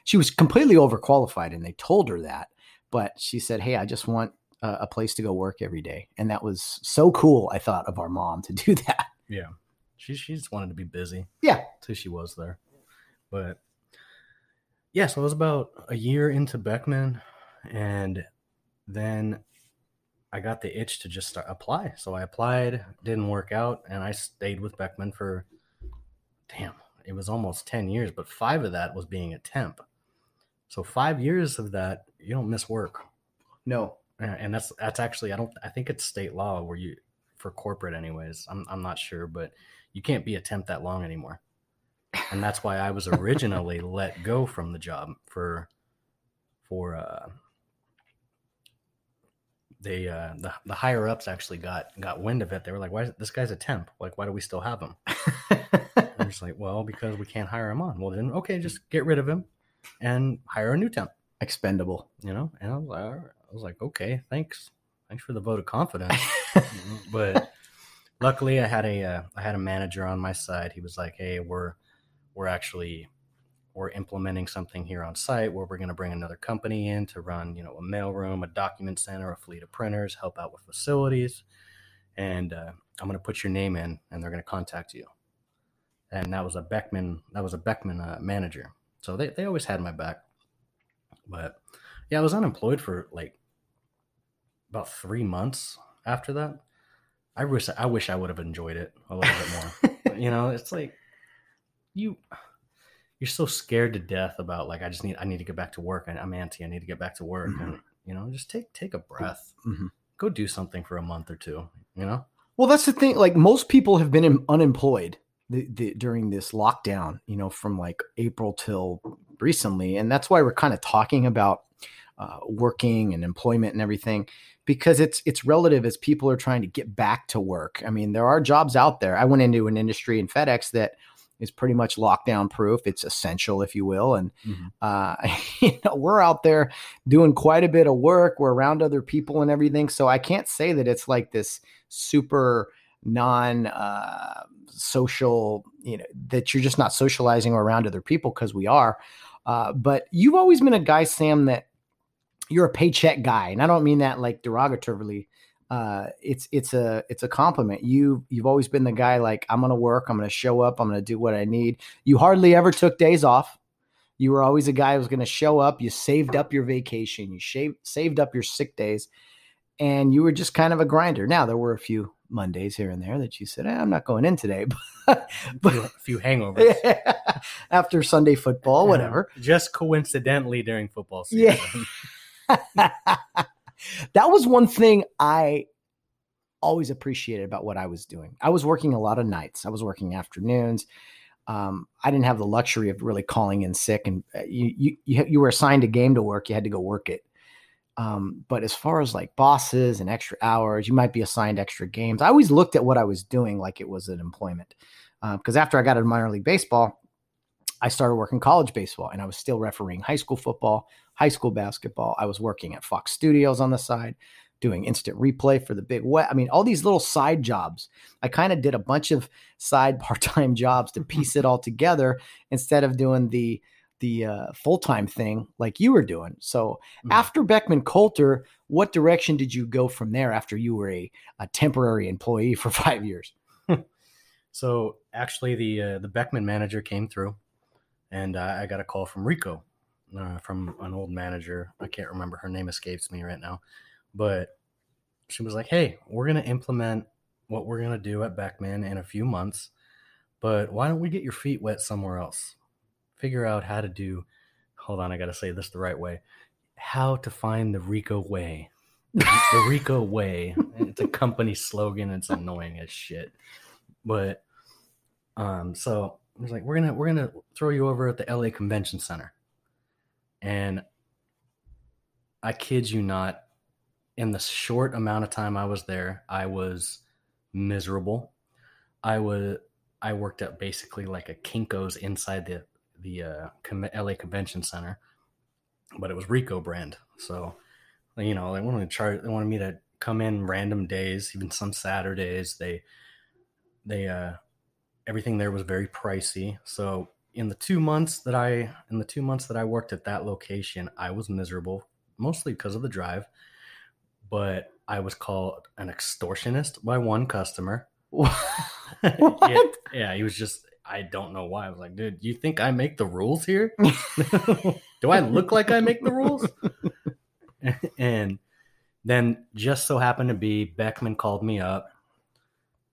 she was completely overqualified and they told her that. But she said, hey, I just want a place to go work every day. And that was so cool, I thought, of our mom to do that. Yeah. She just wanted to be busy. Yeah. So she was there. But yeah, so I was about a year into Beckman, and then I got the itch to just apply. So I applied, didn't work out, and I stayed with Beckman for, damn, it was almost 10 years, but 5 of that was being a temp. So 5 years of that, you don't miss work. No. And that's actually, I think it's state law where you, for corporate anyways, I'm not sure, but you can't be a temp that long anymore. And that's why I was originally let go from the job for the higher ups actually got wind of it. They were like, why is this guy's a temp? Like, why do we still have him? I'm just like, well, because we can't hire him on. Well then, okay, just get rid of him and hire a new temp. Expendable, you know? And I was like, okay, thanks for the vote of confidence. But luckily, I had a manager on my side. He was like, "Hey, we're implementing something here on site where we're going to bring another company in to run, you know, a mailroom, a document center, a fleet of printers, help out with facilities, and I'm going to put your name in, and they're going to contact you." And that was a Beckman. That was a Beckman manager. So they always had my back. But yeah, I was unemployed for like about 3 months after that. I wish I would have enjoyed it a little bit more. You know, it's like you're so scared to death about like I need to get back to work. I'm antsy. I need to get back to work. Mm-hmm. And you know, just take a breath. Mm-hmm. Go do something for a month or two. You know. Well, that's the thing. Like, most people have been unemployed during this lockdown, you know, from like April till recently. And that's why we're kind of talking about working and employment and everything, because it's relative as people are trying to get back to work. I mean, there are jobs out there. I went into an industry in FedEx that is pretty much lockdown proof. It's essential, if you will. And, you know, we're out there doing quite a bit of work. We're around other people and everything. So I can't say that it's like this super non-social, you know, that you're just not socializing or around other people, because we are. But you've always been a guy, Sam, that you're a paycheck guy. And I don't mean that like derogatorily. It's a compliment. You've always been the guy like, I'm going to work, I'm going to show up, I'm going to do what I need. You hardly ever took days off. You were always a guy who was going to show up. You saved up your vacation. You saved up your sick days, and you were just kind of a grinder. Now, there were a few Mondays here and there that you said, I'm not going in today, but a few hangovers after Sunday football, whatever. Just coincidentally during football season. Yeah. That was one thing I always appreciated about what I was doing. I was working a lot of nights. I was working afternoons. I didn't have the luxury of really calling in sick, and you were assigned a game to work. You had to go work it. But as far as like bosses and extra hours, you might be assigned extra games. I always looked at what I was doing like it was an employment. Because after I got into minor league baseball, I started working college baseball, and I was still refereeing high school football, high school basketball. I was working at Fox Studios on the side, doing instant replay for the Big West. I mean, all these little side jobs. I kind of did a bunch of side part-time jobs to piece it all together instead of doing the full-time thing like you were doing. So after Beckman Coulter, what direction did you go from there after you were a temporary employee for 5 years? So actually the Beckman manager came through, and I got a call from Ricoh, from an old manager. I can't remember. Her name escapes me right now. But she was like, hey, we're going to implement what we're going to do at Beckman in a few months, but why don't we get your feet wet somewhere else? Figure out how to do – hold on, I got to say this the right way. How to find the Ricoh way. The Ricoh way. It's a company slogan. It's annoying as shit. But so – I was like, we're gonna throw you over at the LA Convention Center. And I kid you not, in the short amount of time I was there, I was miserable. I worked at basically like a Kinko's inside the LA Convention Center, but it was Ricoh brand. So, you know, they wanted me to come in random days, even some Saturdays. They everything there was very pricey. So in the two months that I worked at that location, I was miserable, mostly because of the drive. But I was called an extortionist by one customer. What? Yeah, he was just, I don't know why. I was like, dude, you think I make the rules here? Do I look like I make the rules? And then just so happened to be Beckman called me up.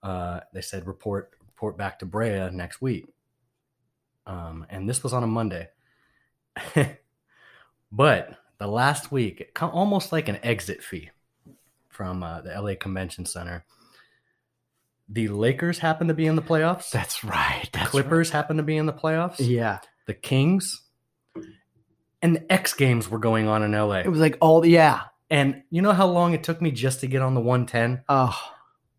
They said, report back to Brea next week. And this was on a Monday. But the last week, almost like an exit fee from the LA Convention Center, the Lakers happened to be in the playoffs. That's right. The Clippers happened to be in the playoffs. Yeah. The Kings. And the X Games were going on in LA. It was like all, yeah. And you know how long it took me just to get on the 110? Oh.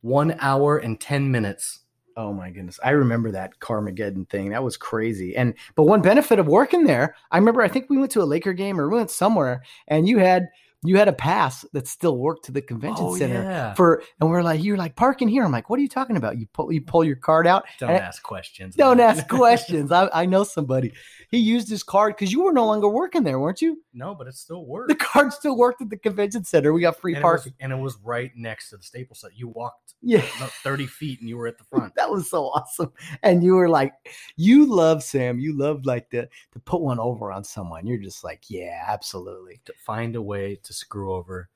1 hour and 10 minutes. Oh my goodness. I remember that Carmageddon thing. That was crazy. But one benefit of working there, I remember, I think we went to a Laker game or we went somewhere, and you had a pass that still worked to the convention center. Yeah. And we're like, you're like, parking here. I'm like, what are you talking about? You pull your card out. Don't ask questions. I know somebody. He used his card because you were no longer working there, weren't you? No, but it still worked. The card still worked at the convention center. We got free parking. It was right next to the Staples Center. You walked about 30 feet and you were at the front. That was so awesome. And you were like, you love, Sam, to put one over on someone. You're just like, yeah, absolutely. To find a way to screw over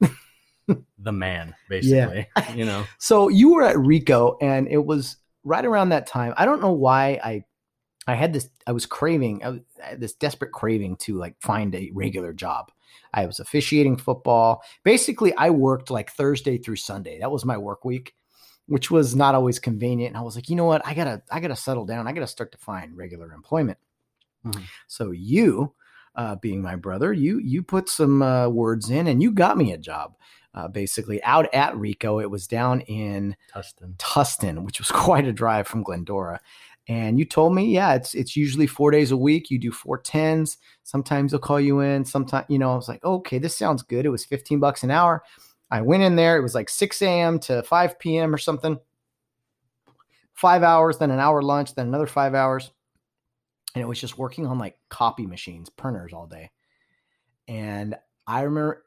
the man, basically. Yeah. You know. So you were at Ricoh, and it was right around that time. I don't know why I had this desperate craving to like find a regular job. I was officiating football. Basically, I worked like Thursday through Sunday. That was my work week. which was not always convenient. And I was like, you know what? I gotta settle down. I gotta start to find regular employment. Mm-hmm. So you, being my brother, you put some words in and you got me a job, basically out at Ricoh. It was down in Tustin, which was quite a drive from Glendora. And you told me, yeah, it's usually 4 days a week. You do 4 tens. Sometimes they'll call you in. Sometimes, you know, I was like, oh, okay, this sounds good. It was $15 an hour. I went in there. It was like 6 a.m. to 5 p.m. or something. 5 hours, then an hour lunch, then another 5 hours. And it was just working on like copy machines, printers all day. And I remember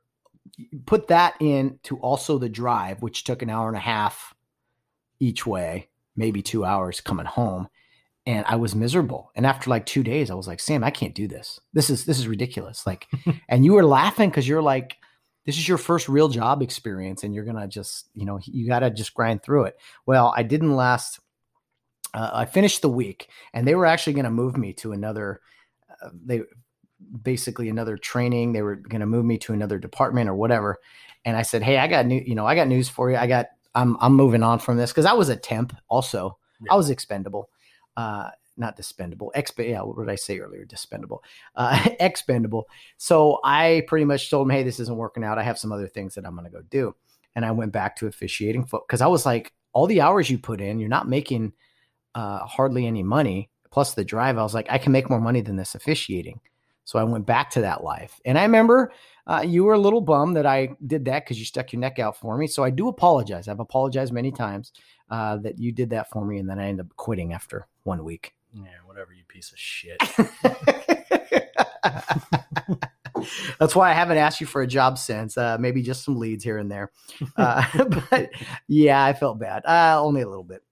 put that in to also the drive, which took an hour and a half each way, maybe 2 hours coming home. And I was miserable. And after like 2 days, I was like, Sam, I can't do this. This is ridiculous. Like, and you were laughing because you're like, this is your first real job experience and you're going to just, you know, you got to just grind through it. Well, I didn't last. I finished the week and they were actually going to move me to another, another training. They were going to move me to another department or whatever. And I said, hey, I got news for you. I'm moving on from this. Cause I was a temp also. Yeah. I was expendable. Expendable. So I pretty much told him, hey, this isn't working out. I have some other things that I'm going to go do. And I went back to officiating because I was like, all the hours you put in, you're not making hardly any money. Plus the drive, I was like, I can make more money than this officiating. So I went back to that life. And I remember you were a little bummed that I did that because you stuck your neck out for me. So I do apologize. I've apologized many times that you did that for me. And then I ended up quitting after 1 week. Yeah, whatever, you piece of shit. That's why I haven't asked you for a job since. Maybe just some leads here and there. But yeah, I felt bad. Only a little bit.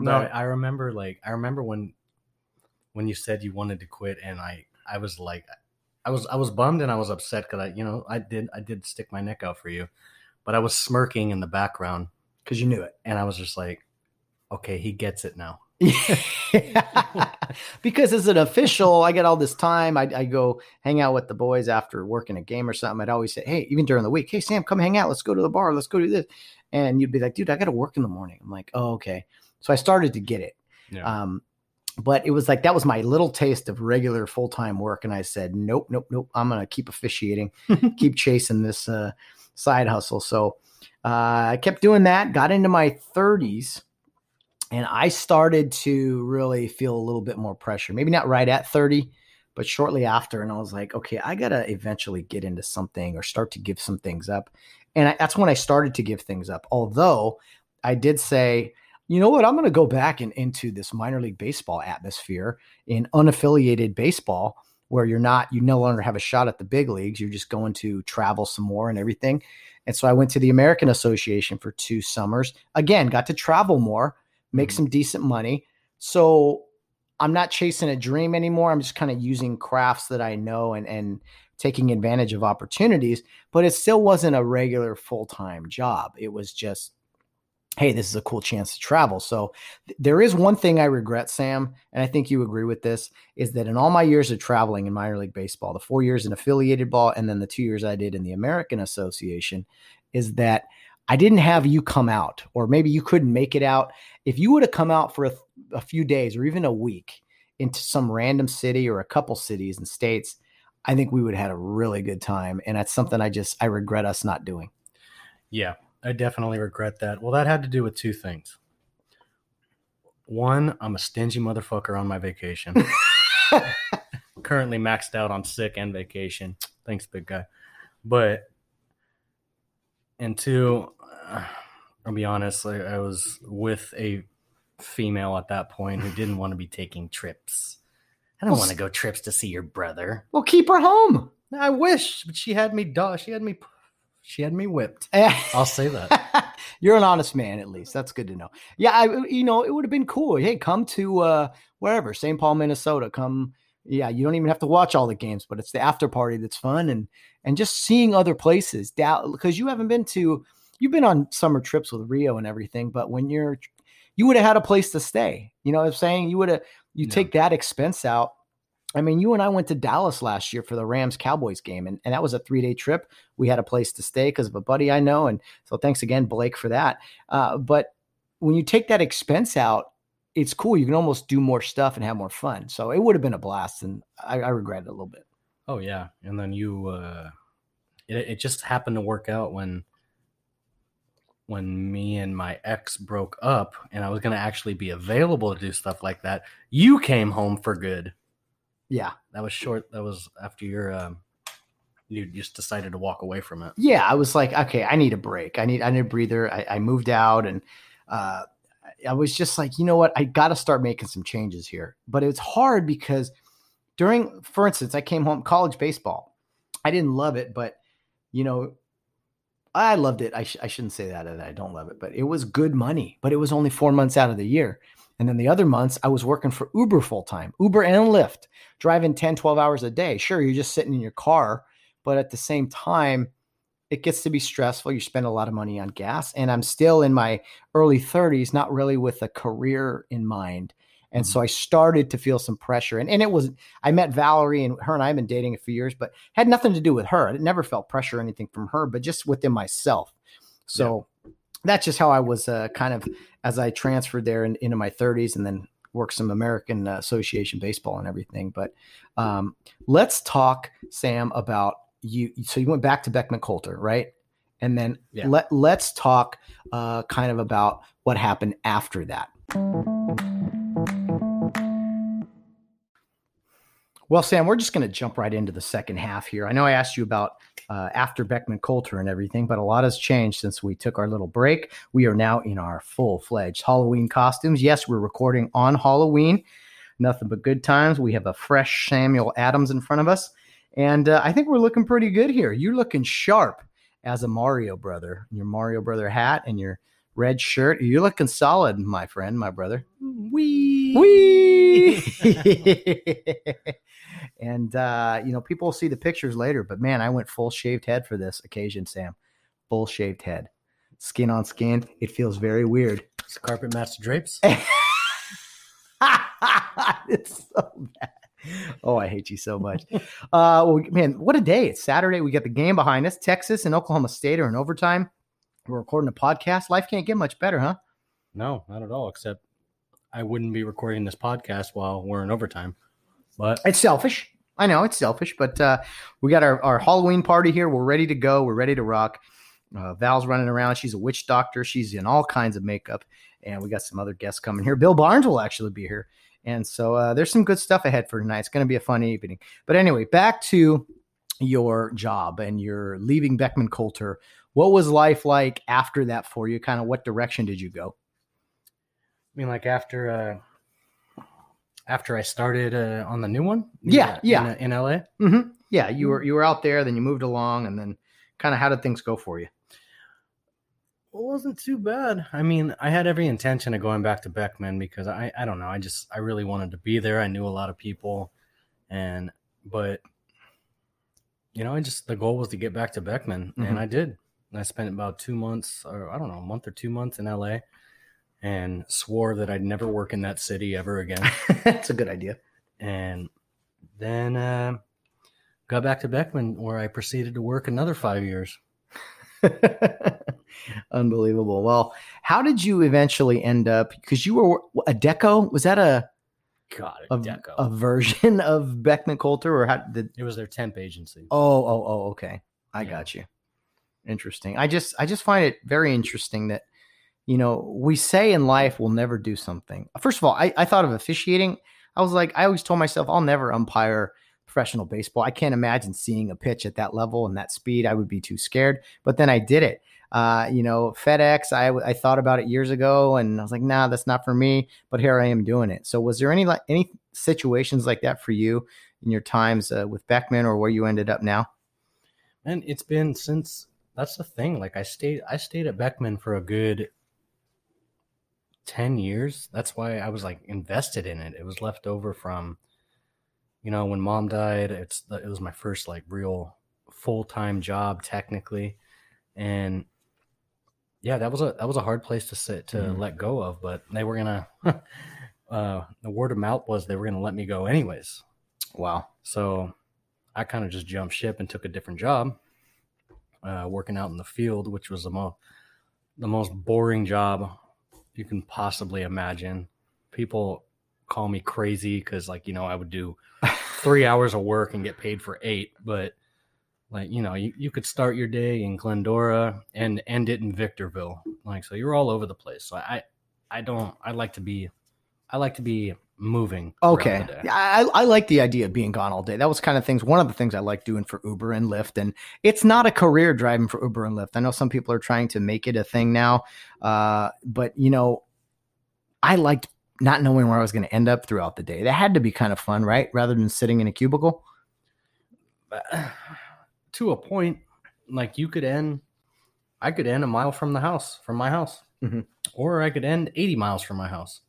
No, but I remember when you said you wanted to quit, and I was like, I was bummed and I was upset because I did stick my neck out for you, but I was smirking in the background because you knew it, and I was just like, okay, he gets it now. Yeah. Because as an official, I get all this time. I go hang out with the boys after working a game or something. I'd always say, hey, even during the week, hey, Sam, come hang out. Let's go to the bar. Let's go do this. And you'd be like, dude, I got to work in the morning. I'm like, oh, okay. So I started to get it. Yeah. But it was like, that was my little taste of regular full-time work. And I said, nope. I'm going to keep officiating, keep chasing this side hustle. So I kept doing that, got into my 30s. And I started to really feel a little bit more pressure, maybe not right at 30, but shortly after. And I was like, okay, I got to eventually get into something or start to give some things up. And that's when I started to give things up. Although I did say, you know what, I'm going to go back into this minor league baseball atmosphere in unaffiliated baseball where you no longer have a shot at the big leagues. You're just going to travel some more and everything. And so I went to the American Association for 2 summers. Again, got to travel more. Make some decent money. So I'm not chasing a dream anymore. I'm just kind of using crafts that I know and taking advantage of opportunities, but it still wasn't a regular full-time job. It was just, hey, this is a cool chance to travel. So there is one thing I regret, Sam, and I think you agree with this, is that in all my years of traveling in minor league baseball, the 4 years in affiliated ball, and then the 2 years I did in the American Association, is that I didn't have you come out, or maybe you couldn't make it out. If you would have come out for a few days or even a week into some random city or a couple cities and states, I think we would have had a really good time. And that's something I regret us not doing. Yeah, I definitely regret that. Well, that had to do with 2 things. One, I'm a stingy motherfucker on my vacation. Currently maxed out on sick and vacation. Thanks, big guy. But... and 2, I'll be honest, I was with a female at that point who didn't want to be taking trips. I don't want to go trips to see your brother. Well, keep her home. I wish, but she had me whipped. I'll say that. You're an honest man, at least. That's good to know. Yeah, it would have been cool. Hey, come to wherever, St. Paul, Minnesota. Come. Yeah, you don't even have to watch all the games, but it's the after party that's fun and just seeing other places. Because you've been on summer trips with Rio and everything, but when you would have had a place to stay. You know what I'm saying? Take that expense out. I mean, you and I went to Dallas last year for the Rams-Cowboys game, and that was a 3-day trip. We had a place to stay because of a buddy I know, and so thanks again, Blake, for that. But when you take that expense out, it's cool. You can almost do more stuff and have more fun. So it would have been a blast, and I regret it a little bit. Oh yeah. And then you, it just happened to work out when me and my ex broke up and I was going to actually be available to do stuff like that. You came home for good. Yeah. That was short. That was after your, you just decided to walk away from it. Yeah. I was like, okay, I need a break. I need a breather. I moved out and, I was just like, you know what? I got to start making some changes here, but it's hard because for instance, I came home college baseball. I didn't love it, but you know, I loved it. I shouldn't say that I don't love it, but it was good money, but it was only 4 months out of the year. And then the other months I was working for Uber full time, Uber and Lyft, driving 10, 12 hours a day. Sure. You're just sitting in your car, but at the same time, it gets to be stressful. You spend a lot of money on gas, and I'm still in my early 30s, not really with a career in mind. And so I started to feel some pressure, and it was, I met Valerie, and her and I have been dating a few years, but had nothing to do with her. I never felt pressure or anything from her, but just within myself. So that's just how I was kind of, as I transferred there into my 30s and then worked some American Association baseball and everything. But let's talk, Sam, about so you went back to Beckman Coulter, right? And then let's talk kind of about what happened after that. Well, Sam, we're just going to jump right into the second half here. I know I asked you about after Beckman Coulter and everything, but a lot has changed since we took our little break. We are now in our full-fledged Halloween costumes. Yes, we're recording on Halloween. Nothing but good times. We have a fresh Samuel Adams in front of us. And I think we're looking pretty good here. You're looking sharp as a Mario brother, your Mario brother hat and your red shirt. You're looking solid, my friend, my brother. Wee. And, you know, people will see the pictures later, but man, I went full shaved head for this occasion, Sam. Full shaved head. Skin on skin. It feels very weird. It's carpet matched drapes. It's so bad. Oh, I hate you so much. Well, man, what a day. It's Saturday. We got the game behind us. Texas and Oklahoma State are in overtime. We're recording a podcast. Life can't get much better, huh? No, not at all, except I wouldn't be recording this podcast while we're in overtime. But it's selfish. I know it's selfish, but we got our Halloween party here. We're ready to go. We're ready to rock. Val's running around. She's a witch doctor. She's in all kinds of makeup. And we got some other guests coming here. Bill Barnes will actually be here. And so there's some good stuff ahead for tonight. It's going to be a fun evening. But anyway, back to your job and your leaving Beckman Coulter. What was life like after that for you? Kind of what direction did you go? I mean, like after I started on the new one? Yeah. In LA? Mm-hmm. Yeah, you were out there, then you moved along, and then kind of how did things go for you? It wasn't too bad. I mean, I had every intention of going back to Beckman because I don't know. I really wanted to be there. I knew a lot of people, but you know, the goal was to get back to Beckman, and I did. I spent about 2 months, or I don't know, a month or 2 months in LA, and swore that I'd never work in that city ever again. That's a good idea. And then got back to Beckman, where I proceeded to work another 5 years. Unbelievable. Well, how did you eventually end up? Because you were a deco. Was that deco, a version of Beckman Coulter, or it was their temp agency? Oh, okay. I got you. Interesting. I just find it very interesting that, you know, we say in life we'll never do something. First of all, I thought of officiating. I was like, I always told myself I'll never umpire professional baseball. I can't imagine seeing a pitch at that level and that speed. I would be too scared. But then I did it. You know, FedEx, I thought about it years ago and I was like, nah, that's not for me, but here I am doing it. So was there any situations like that for you in your times with Beckman or where you ended up now? And it's been since, that's the thing. Like I stayed at Beckman for a good 10 years. That's why I was like invested in it. It was left over from, you know, when mom died, it was my first like real full-time job technically. And yeah, that was a hard place to let go of, but they were gonna. The word of mouth was they were gonna let me go anyways. Wow! So I kind of just jumped ship and took a different job, working out in the field, which was the most boring job you can possibly imagine. People call me crazy because, like, you know, I would do 3 hours of work and get paid for 8. But, like, you know, you could start your day in Glendora and end it in Victorville. Like, so you're all over the place. So I like to be moving. Okay. Yeah, I like the idea of being gone all day. That was kind of things. One of the things I like doing for Uber and Lyft, and it's not a career driving for Uber and Lyft. I know some people are trying to make it a thing now. But you know, I liked not knowing where I was going to end up throughout the day. That had to be kind of fun, right? Rather than sitting in a cubicle. To a point, like I could end a mile from my house, mm-hmm. or I could end 80 miles from my house,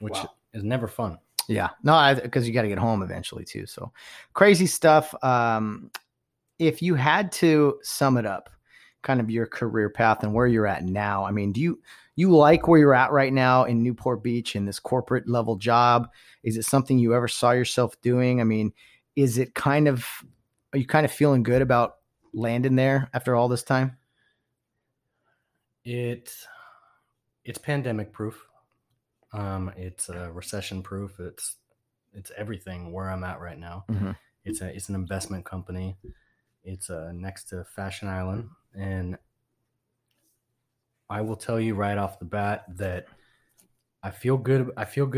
which wow. is never fun. Yeah. No, because you got to get home eventually too. So crazy stuff. If you had to sum it up, kind of your career path and where you're at now, I mean, do you like where you're at right now in Newport Beach in this corporate level job? Is it something you ever saw yourself doing? I mean, are you kind of feeling good about landing there after all this time? It's pandemic proof. It's recession proof. It's everything where I'm at right now. Mm-hmm. It's an investment company. It's next to Fashion Island. And I will tell you right off the bat that I feel good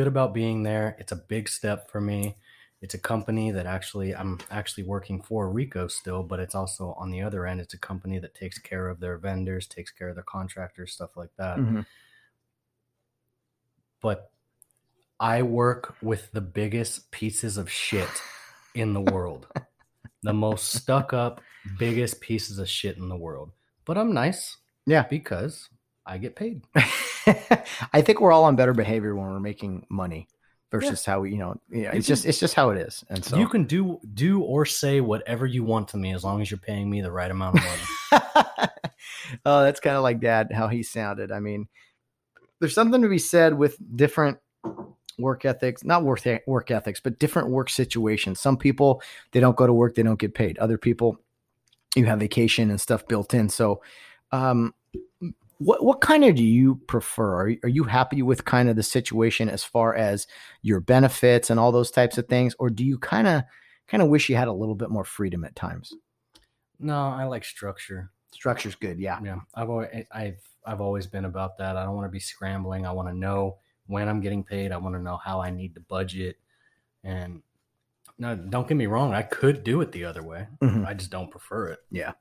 about being there. It's a big step for me. It's a company that I'm actually working for Ricoh still, but it's also on the other end. It's a company that takes care of their vendors, takes care of their contractors, stuff like that. Mm-hmm. But I work with the biggest pieces of shit in the world. The most stuck up, biggest pieces of shit in the world. But I'm nice. Yeah. Because I get paid. I think we're all on better behavior when we're making money versus how we, you know, it's just how it is. And so you can do or say whatever you want to me as long as you're paying me the right amount of money. Oh, that's kind of like Dad, how he sounded. I mean, there's something to be said with different work ethics, not work ethics, but different work situations. Some people, they don't go to work, they don't get paid. Other people, you have vacation and stuff built in. So, what kind of do you prefer? Are you happy with kind of the situation as far as your benefits and all those types of things? Or do you kind of wish you had a little bit more freedom at times? No, I like structure. Structure's good. Yeah. Yeah. I've always been about that. I don't want to be scrambling. I want to know when I'm getting paid. I want to know how I need to budget. And no, don't get me wrong. I could do it the other way. Mm-hmm. I just don't prefer it. Yeah.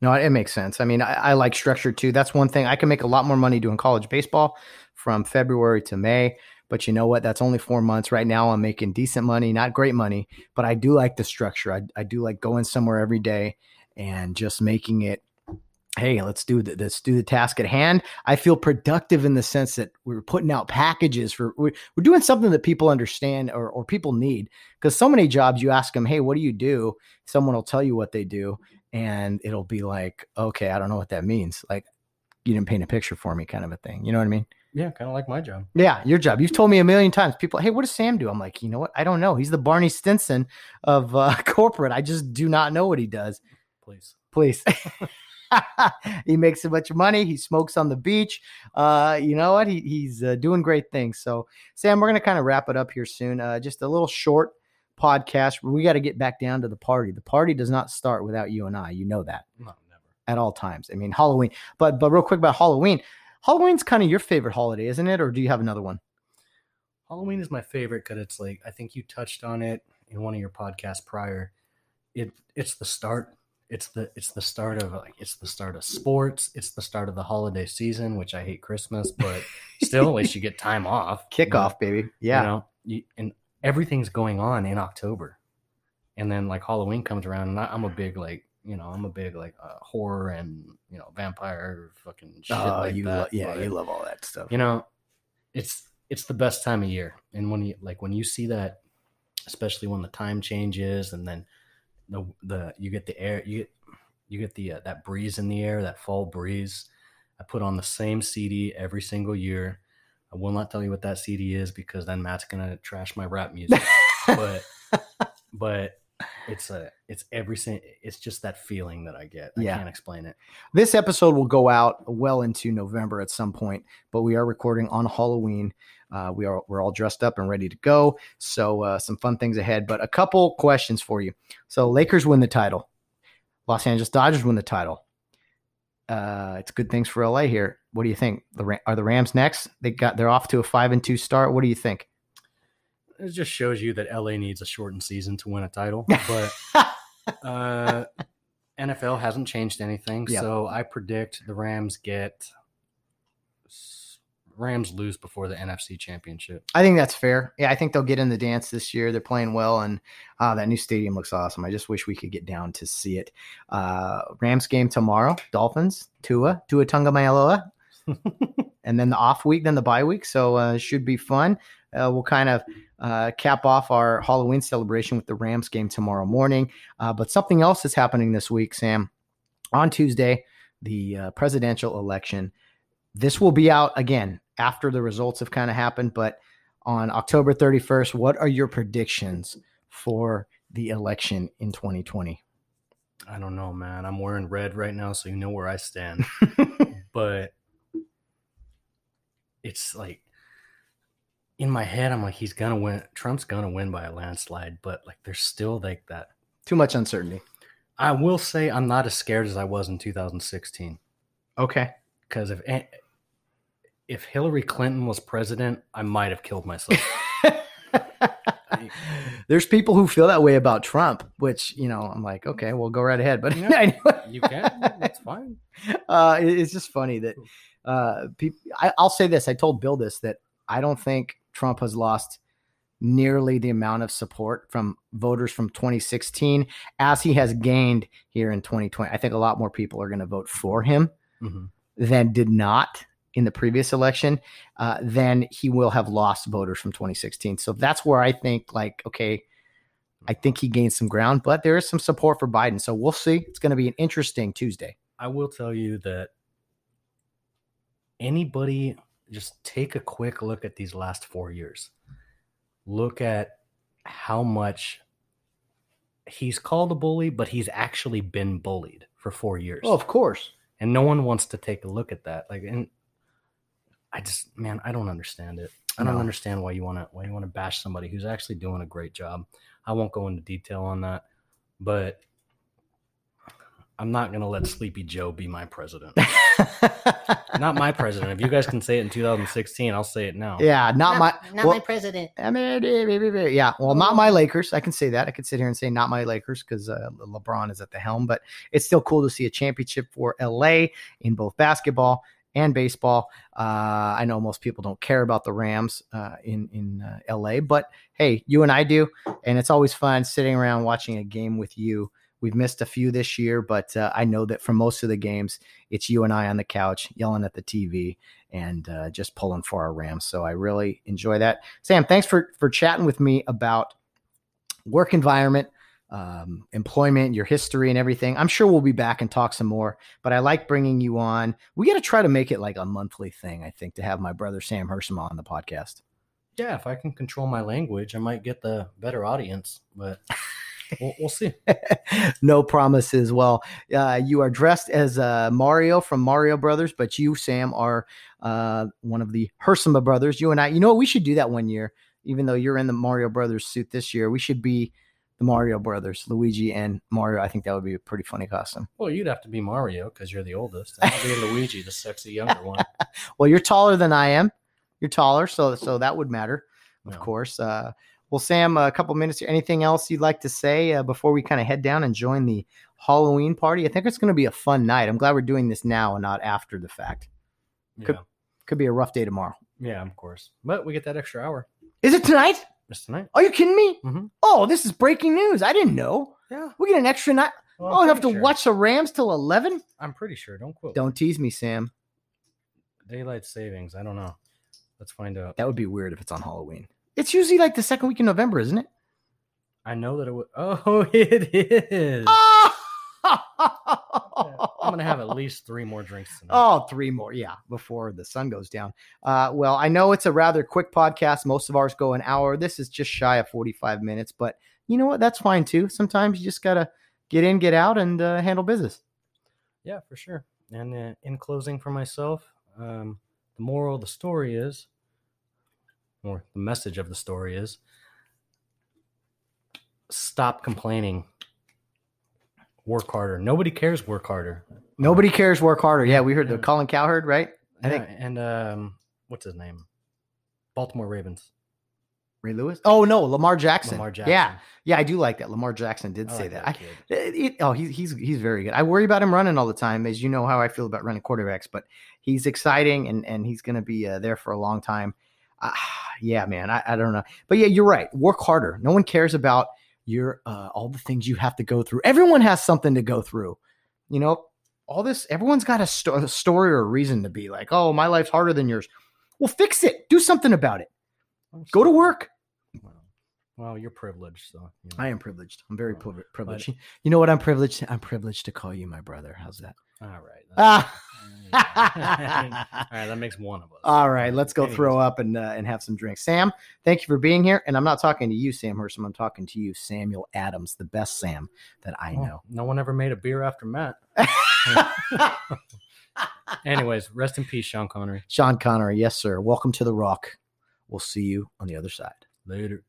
No, it makes sense. I mean, I like structure too. That's one thing. I can make a lot more money doing college baseball from February to May, but you know what? That's only 4 months. Right now I'm making decent money, not great money, but I do like the structure. I do like going somewhere every day and just making it, hey, let's do the task at hand. I feel productive in the sense that we're putting out packages we're doing something that people understand or people need. Because so many jobs you ask them, hey, what do you do? Someone will tell you what they do. And it'll be like, okay, I don't know what that means. Like, you didn't paint a picture for me kind of a thing. You know what I mean? Yeah, kind of like my job. Yeah, your job. You've told me a million times. People, hey, what does Sam do? I'm like, you know what? I don't know. He's the Barney Stinson of corporate. I just do not know what he does. Please. He makes so much money. He smokes on the beach. You know what? He's doing great things. So, Sam, we're going to kind of wrap it up here soon. Just a little short podcast. We got to get back down to the party. The party does not start without you and I. You know that. No, never. At all times. I mean, Halloween. But real quick about Halloween. Halloween's kind of your favorite holiday, isn't it? Or do you have another one? Halloween is my favorite because it's like, I think you touched on it in one of your podcasts prior. It's the start. It's the start of sports. It's the start of the holiday season, which I hate Christmas, but still, at least you get time off. Kickoff, baby. Yeah. You know, and everything's going on in October. And then like Halloween comes around and I'm a big horror and, you know, vampire fucking shit. Oh, like you that. Yeah, you love all that stuff. You know, it's the best time of year. And when you see that, especially when the time changes and then you get the that breeze in the air, that fall breeze. I put on the same CD every single year. I will not tell you what that CD is because then Matt's going to trash my rap music. But It's just that feeling that I get. I can't explain it. This episode will go out well into November at some point, but we are recording on Halloween. We're all dressed up and ready to go. So some fun things ahead, but a couple questions for you. So Lakers win the title. Los Angeles Dodgers win the title. It's good things for LA here. What do you think? Are the Rams next? They're off to a 5-2 start. What do you think? It just shows you that LA needs a shortened season to win a title, but NFL hasn't changed anything. Yeah. So I predict the Rams lose before the NFC championship. I think that's fair. Yeah. I think they'll get in the dance this year. They're playing well. And that new stadium looks awesome. I just wish we could get down to see it. Rams game tomorrow, Dolphins, Tua Tagovailoa, and then the off week, then the bye week. So it should be fun. We'll kind of cap off our Halloween celebration with the Rams game tomorrow morning. But something else is happening this week, Sam. On Tuesday, the presidential election. This will be out again after the results have kind of happened. But on October 31st, what are your predictions for the election in 2020? I don't know, man. I'm wearing red right now, so you know where I stand. But it's like, in my head, I'm like, he's going to win. Trump's going to win by a landslide, but like, there's still like that. Too much uncertainty. I will say I'm not as scared as I was in 2016. Okay. Because if Hillary Clinton was president, I might have killed myself. There's people who feel that way about Trump, which, you know, I'm like, okay, well, go right ahead. But you can. That's fine. It's just funny that I'll say this. I told Bill this, that I don't think Trump has lost nearly the amount of support from voters from 2016 as he has gained here in 2020. I think a lot more people are going to vote for him than did not in the previous election, than he will have lost voters from 2016. So that's where I think, like, okay, I think he gained some ground, but there is some support for Biden. So we'll see. It's going to be an interesting Tuesday. I will tell you that anybody – just take a quick look at these last 4 years. Look at how much he's called a bully, but he's actually been bullied for 4 years. Oh, of course. And no one wants to take a look at that. Like, and I just, man, I don't understand it. I don't understand why you want to bash somebody who's actually doing a great job. I won't go into detail on that, but I'm not going to let Sleepy Joe be my president. Not my president. If you guys can say it in 2016, I'll say it now. Yeah, not my president. Yeah, well, not my Lakers. I can say that. I can sit here and say not my Lakers because LeBron is at the helm. But it's still cool to see a championship for LA in both basketball and baseball. I know most people don't care about the Rams in LA. But, hey, you and I do. And it's always fun sitting around watching a game with you. We've missed a few this year, but I know that for most of the games, it's you and I on the couch yelling at the TV and just pulling for our Rams. So I really enjoy that. Sam, thanks for chatting with me about work environment, employment, your history and everything. I'm sure we'll be back and talk some more, but I like bringing you on. We got to try to make it like a monthly thing, I think, to have my brother Sam Hersema on the podcast. Yeah, if I can control my language, I might get the better audience, but... We'll see. No promises. Well, you are dressed as Mario from Mario Brothers, but you, Sam, are one of the Hersema brothers. You and I, you know what? We should do that one year, even though you're in the Mario Brothers suit this year. We should be the Mario Brothers, Luigi and Mario. I think that would be a pretty funny costume. Well, you'd have to be Mario because you're the oldest. I'll be Luigi, the sexy younger one. Well, you're taller than I am. You're taller, so that would matter, of course. Well, Sam, a couple minutes here. Anything else you'd like to say before we kind of head down and join the Halloween party? I think it's going to be a fun night. I'm glad we're doing this now and not after the fact. Could be a rough day tomorrow. Yeah, of course. But we get that extra hour. Is it tonight? It's tonight. Are you kidding me? Mm-hmm. Oh, this is breaking news. I didn't know. Yeah. We get an extra night. Well, I don't have to watch the Rams till 11? I'm pretty sure. Don't quote. Don't tease me, Sam. Daylight savings. I don't know. Let's find out. That would be weird if it's on Halloween. It's usually like the second week in November, isn't it? I know that it would. Oh, it is. Oh! I'm going to have at least 3 more drinks tonight. Oh, 3 more. Yeah, before the sun goes down. Well, I know it's a rather quick podcast. Most of ours go an hour. This is just shy of 45 minutes, but you know what? That's fine too. Sometimes you just got to get in, get out, and handle business. Yeah, for sure. And in closing for myself, the moral of the story is, or the message of the story is, stop complaining. Work harder. Nobody cares. Work harder. Nobody cares. Work harder. Yeah, we heard the Colin Cowherd, right? I think. And what's his name? Baltimore Ravens. Ray Lewis? Oh no, Lamar Jackson. Lamar Jackson. Yeah, yeah, I do like that. Lamar Jackson did say that. He's very good. I worry about him running all the time, as you know how I feel about running quarterbacks. But he's exciting, and he's going to be there for a long time. Yeah, man, I don't know, but yeah, you're right. Work harder. No one cares about your all the things you have to go through. Everyone has something to go through. You know, all this. Everyone's got a story or a reason to be like, oh, my life's harder than yours. Well, fix it. Do something about it. Go to work. Well, you're privileged. So you know. I am privileged. I'm very privileged. But, you know what? I'm privileged. I'm privileged to call you my brother. How's that? All right. All right. That makes one of us. All right. Let's go throw up and have some drinks. Sam, thank you for being here. And I'm not talking to you, Sam Hersema. I'm talking to you, Samuel Adams, the best Sam that I know. No one ever made a beer after Matt. Anyways, rest in peace, Sean Connery. Sean Connery. Yes, sir. Welcome to The Rock. We'll see you on the other side. Later.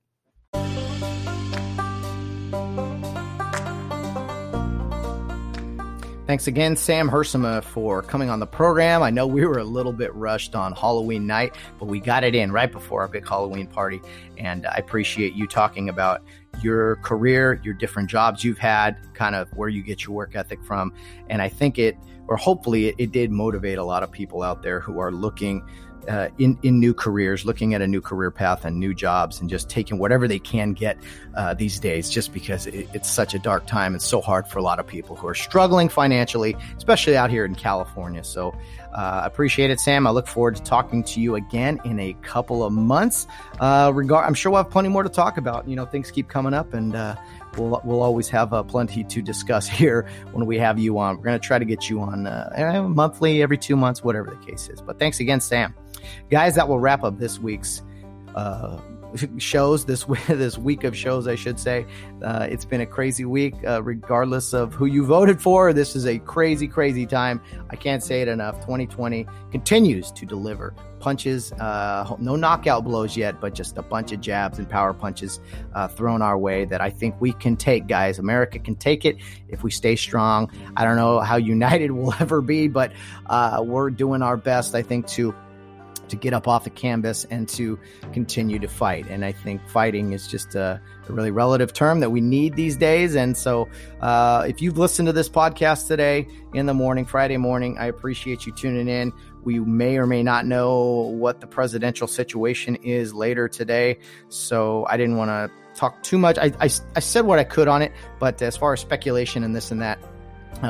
Thanks again, Sam Hersema, for coming on the program. I know we were a little bit rushed on Halloween night, but we got it in right before our big Halloween party. And I appreciate you talking about your career, your different jobs you've had, kind of where you get your work ethic from. And I think hopefully it did motivate a lot of people out there who are looking in new careers, looking at a new career path and new jobs, and just taking whatever they can get these days, just because it's such a dark time. It's so hard for a lot of people who are struggling financially, especially out here in California. So appreciate it, Sam. I look forward to talking to you again in a couple of months. I'm sure we'll have plenty more to talk about. You know, things keep coming up, and we'll always have plenty to discuss here when we have you on. We're going to try to get you on monthly, every 2 months, whatever the case is. But thanks again, Sam. Guys, that will wrap up this week's shows, this week of shows, I should say. It's been a crazy week, regardless of who you voted for. This is a crazy, crazy time. I can't say it enough. 2020 continues to deliver punches, no knockout blows yet, but just a bunch of jabs and power punches thrown our way that I think we can take, guys. America can take it if we stay strong. I don't know how united we'll ever be, but we're doing our best, I think, to get up off the canvas and to continue to fight. And I think fighting is just a really relative term that we need these days. And so if you've listened to this podcast today in the morning, Friday morning, I appreciate you tuning in. We may or may not know what the presidential situation is later today. So I didn't want to talk too much. I said what I could on it, but as far as speculation and this and that,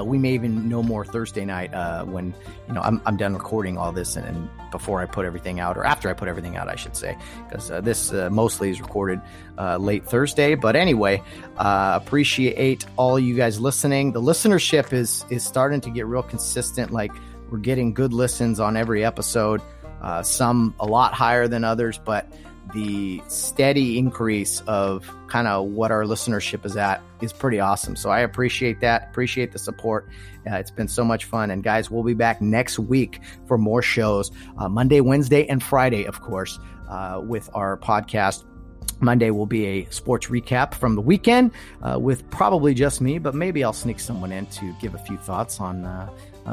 we may even know more Thursday night when I'm done recording all this and before I put everything out, or after I put everything out, I should say, because this mostly is recorded late Thursday. But anyway, appreciate all you guys listening. The listenership is starting to get real consistent. Like, we're getting good listens on every episode, some a lot higher than others, but the steady increase of kind of what our listenership is at is pretty awesome. So I appreciate that. Appreciate the support. It's been so much fun. And guys, we'll be back next week for more shows, Monday, Wednesday, and Friday, of course, with our podcast. Monday will be a sports recap from the weekend with probably just me, but maybe I'll sneak someone in to give a few thoughts on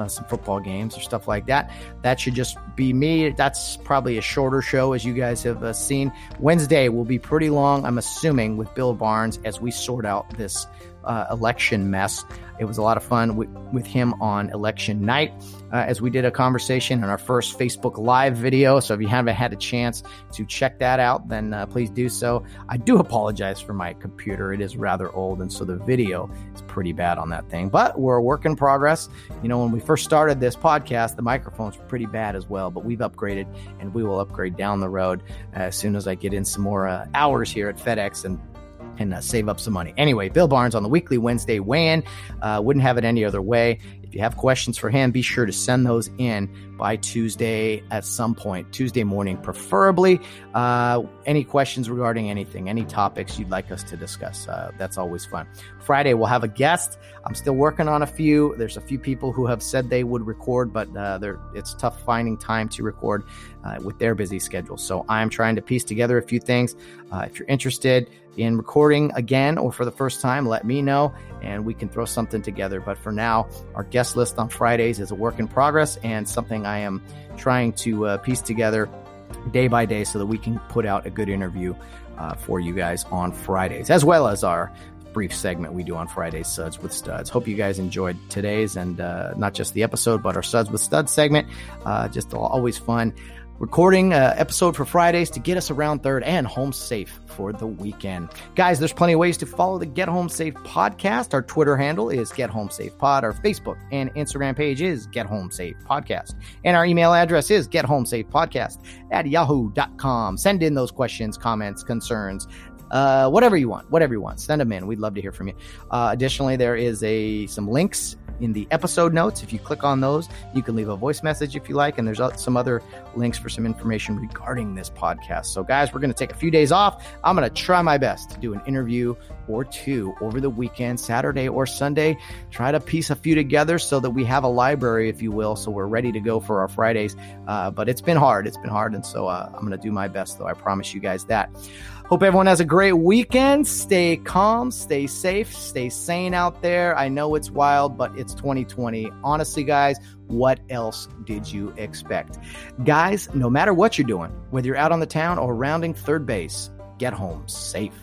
some football games or stuff like that. That should just be me. That's probably a shorter show, as you guys have seen. Wednesday will be pretty long, I'm assuming, with Bill Barnes as we sort out this election mess. It was a lot of fun with him on election night as we did a conversation in our first Facebook Live video. So if you haven't had a chance to check that out, then please do so. I do apologize for my computer. It is rather old, and so the video is pretty bad on that thing. But we're a work in progress. You know, when we first started this podcast, the microphones were pretty bad as well, but we've upgraded, and we will upgrade down the road as soon as I get in some more hours here at FedEx and and save up some money. Anyway, Bill Barnes on the weekly Wednesday weigh-in. Wouldn't have it any other way. If you have questions for him, be sure to send those in by Tuesday at some point, Tuesday morning preferably. Any questions regarding anything, any topics you'd like us to discuss. That's always fun. Friday, we'll have a guest. I'm still working on a few. There's a few people who have said they would record, but it's tough finding time to record with their busy schedule. So I'm trying to piece together a few things. If you're interested in recording again or for the first time, let me know and we can throw something together. But for now, our guest list on Fridays is a work in progress and something I am trying to piece together day by day so that we can put out a good interview for you guys on Fridays, as well as our brief segment we do on Fridays, Suds with Studs. Hope you guys enjoyed today's and not just the episode, but our Suds with Studs segment. Just always fun. Recording episode for Fridays to get us around third and home safe for the weekend. Guys, there's plenty of ways to follow the Get Home Safe podcast. Our Twitter handle is Get Home Safe Pod. Our Facebook and Instagram page is Get Home Safe Podcast. And our email address is Get Home Safe Podcast at yahoo.com. Send in those questions, comments, concerns, whatever you want. Send them in. We'd love to hear from you. Additionally, there is some links in the episode notes. If you click on those, you can leave a voice message if you like. And there's some other links for some information regarding this podcast. So guys, we're going to take a few days off. I'm going to try my best to do an interview or two over the weekend, Saturday or Sunday. Try to piece a few together so that we have a library, if you will. So we're ready to go for our Fridays. But it's been hard. And so I'm going to do my best, though. I promise you guys that. Hope everyone has a great weekend. Stay calm, stay safe, stay sane out there. I know it's wild, but it's 2020. Honestly, guys, what else did you expect? Guys, no matter what you're doing, whether you're out on the town or rounding third base, get home safe.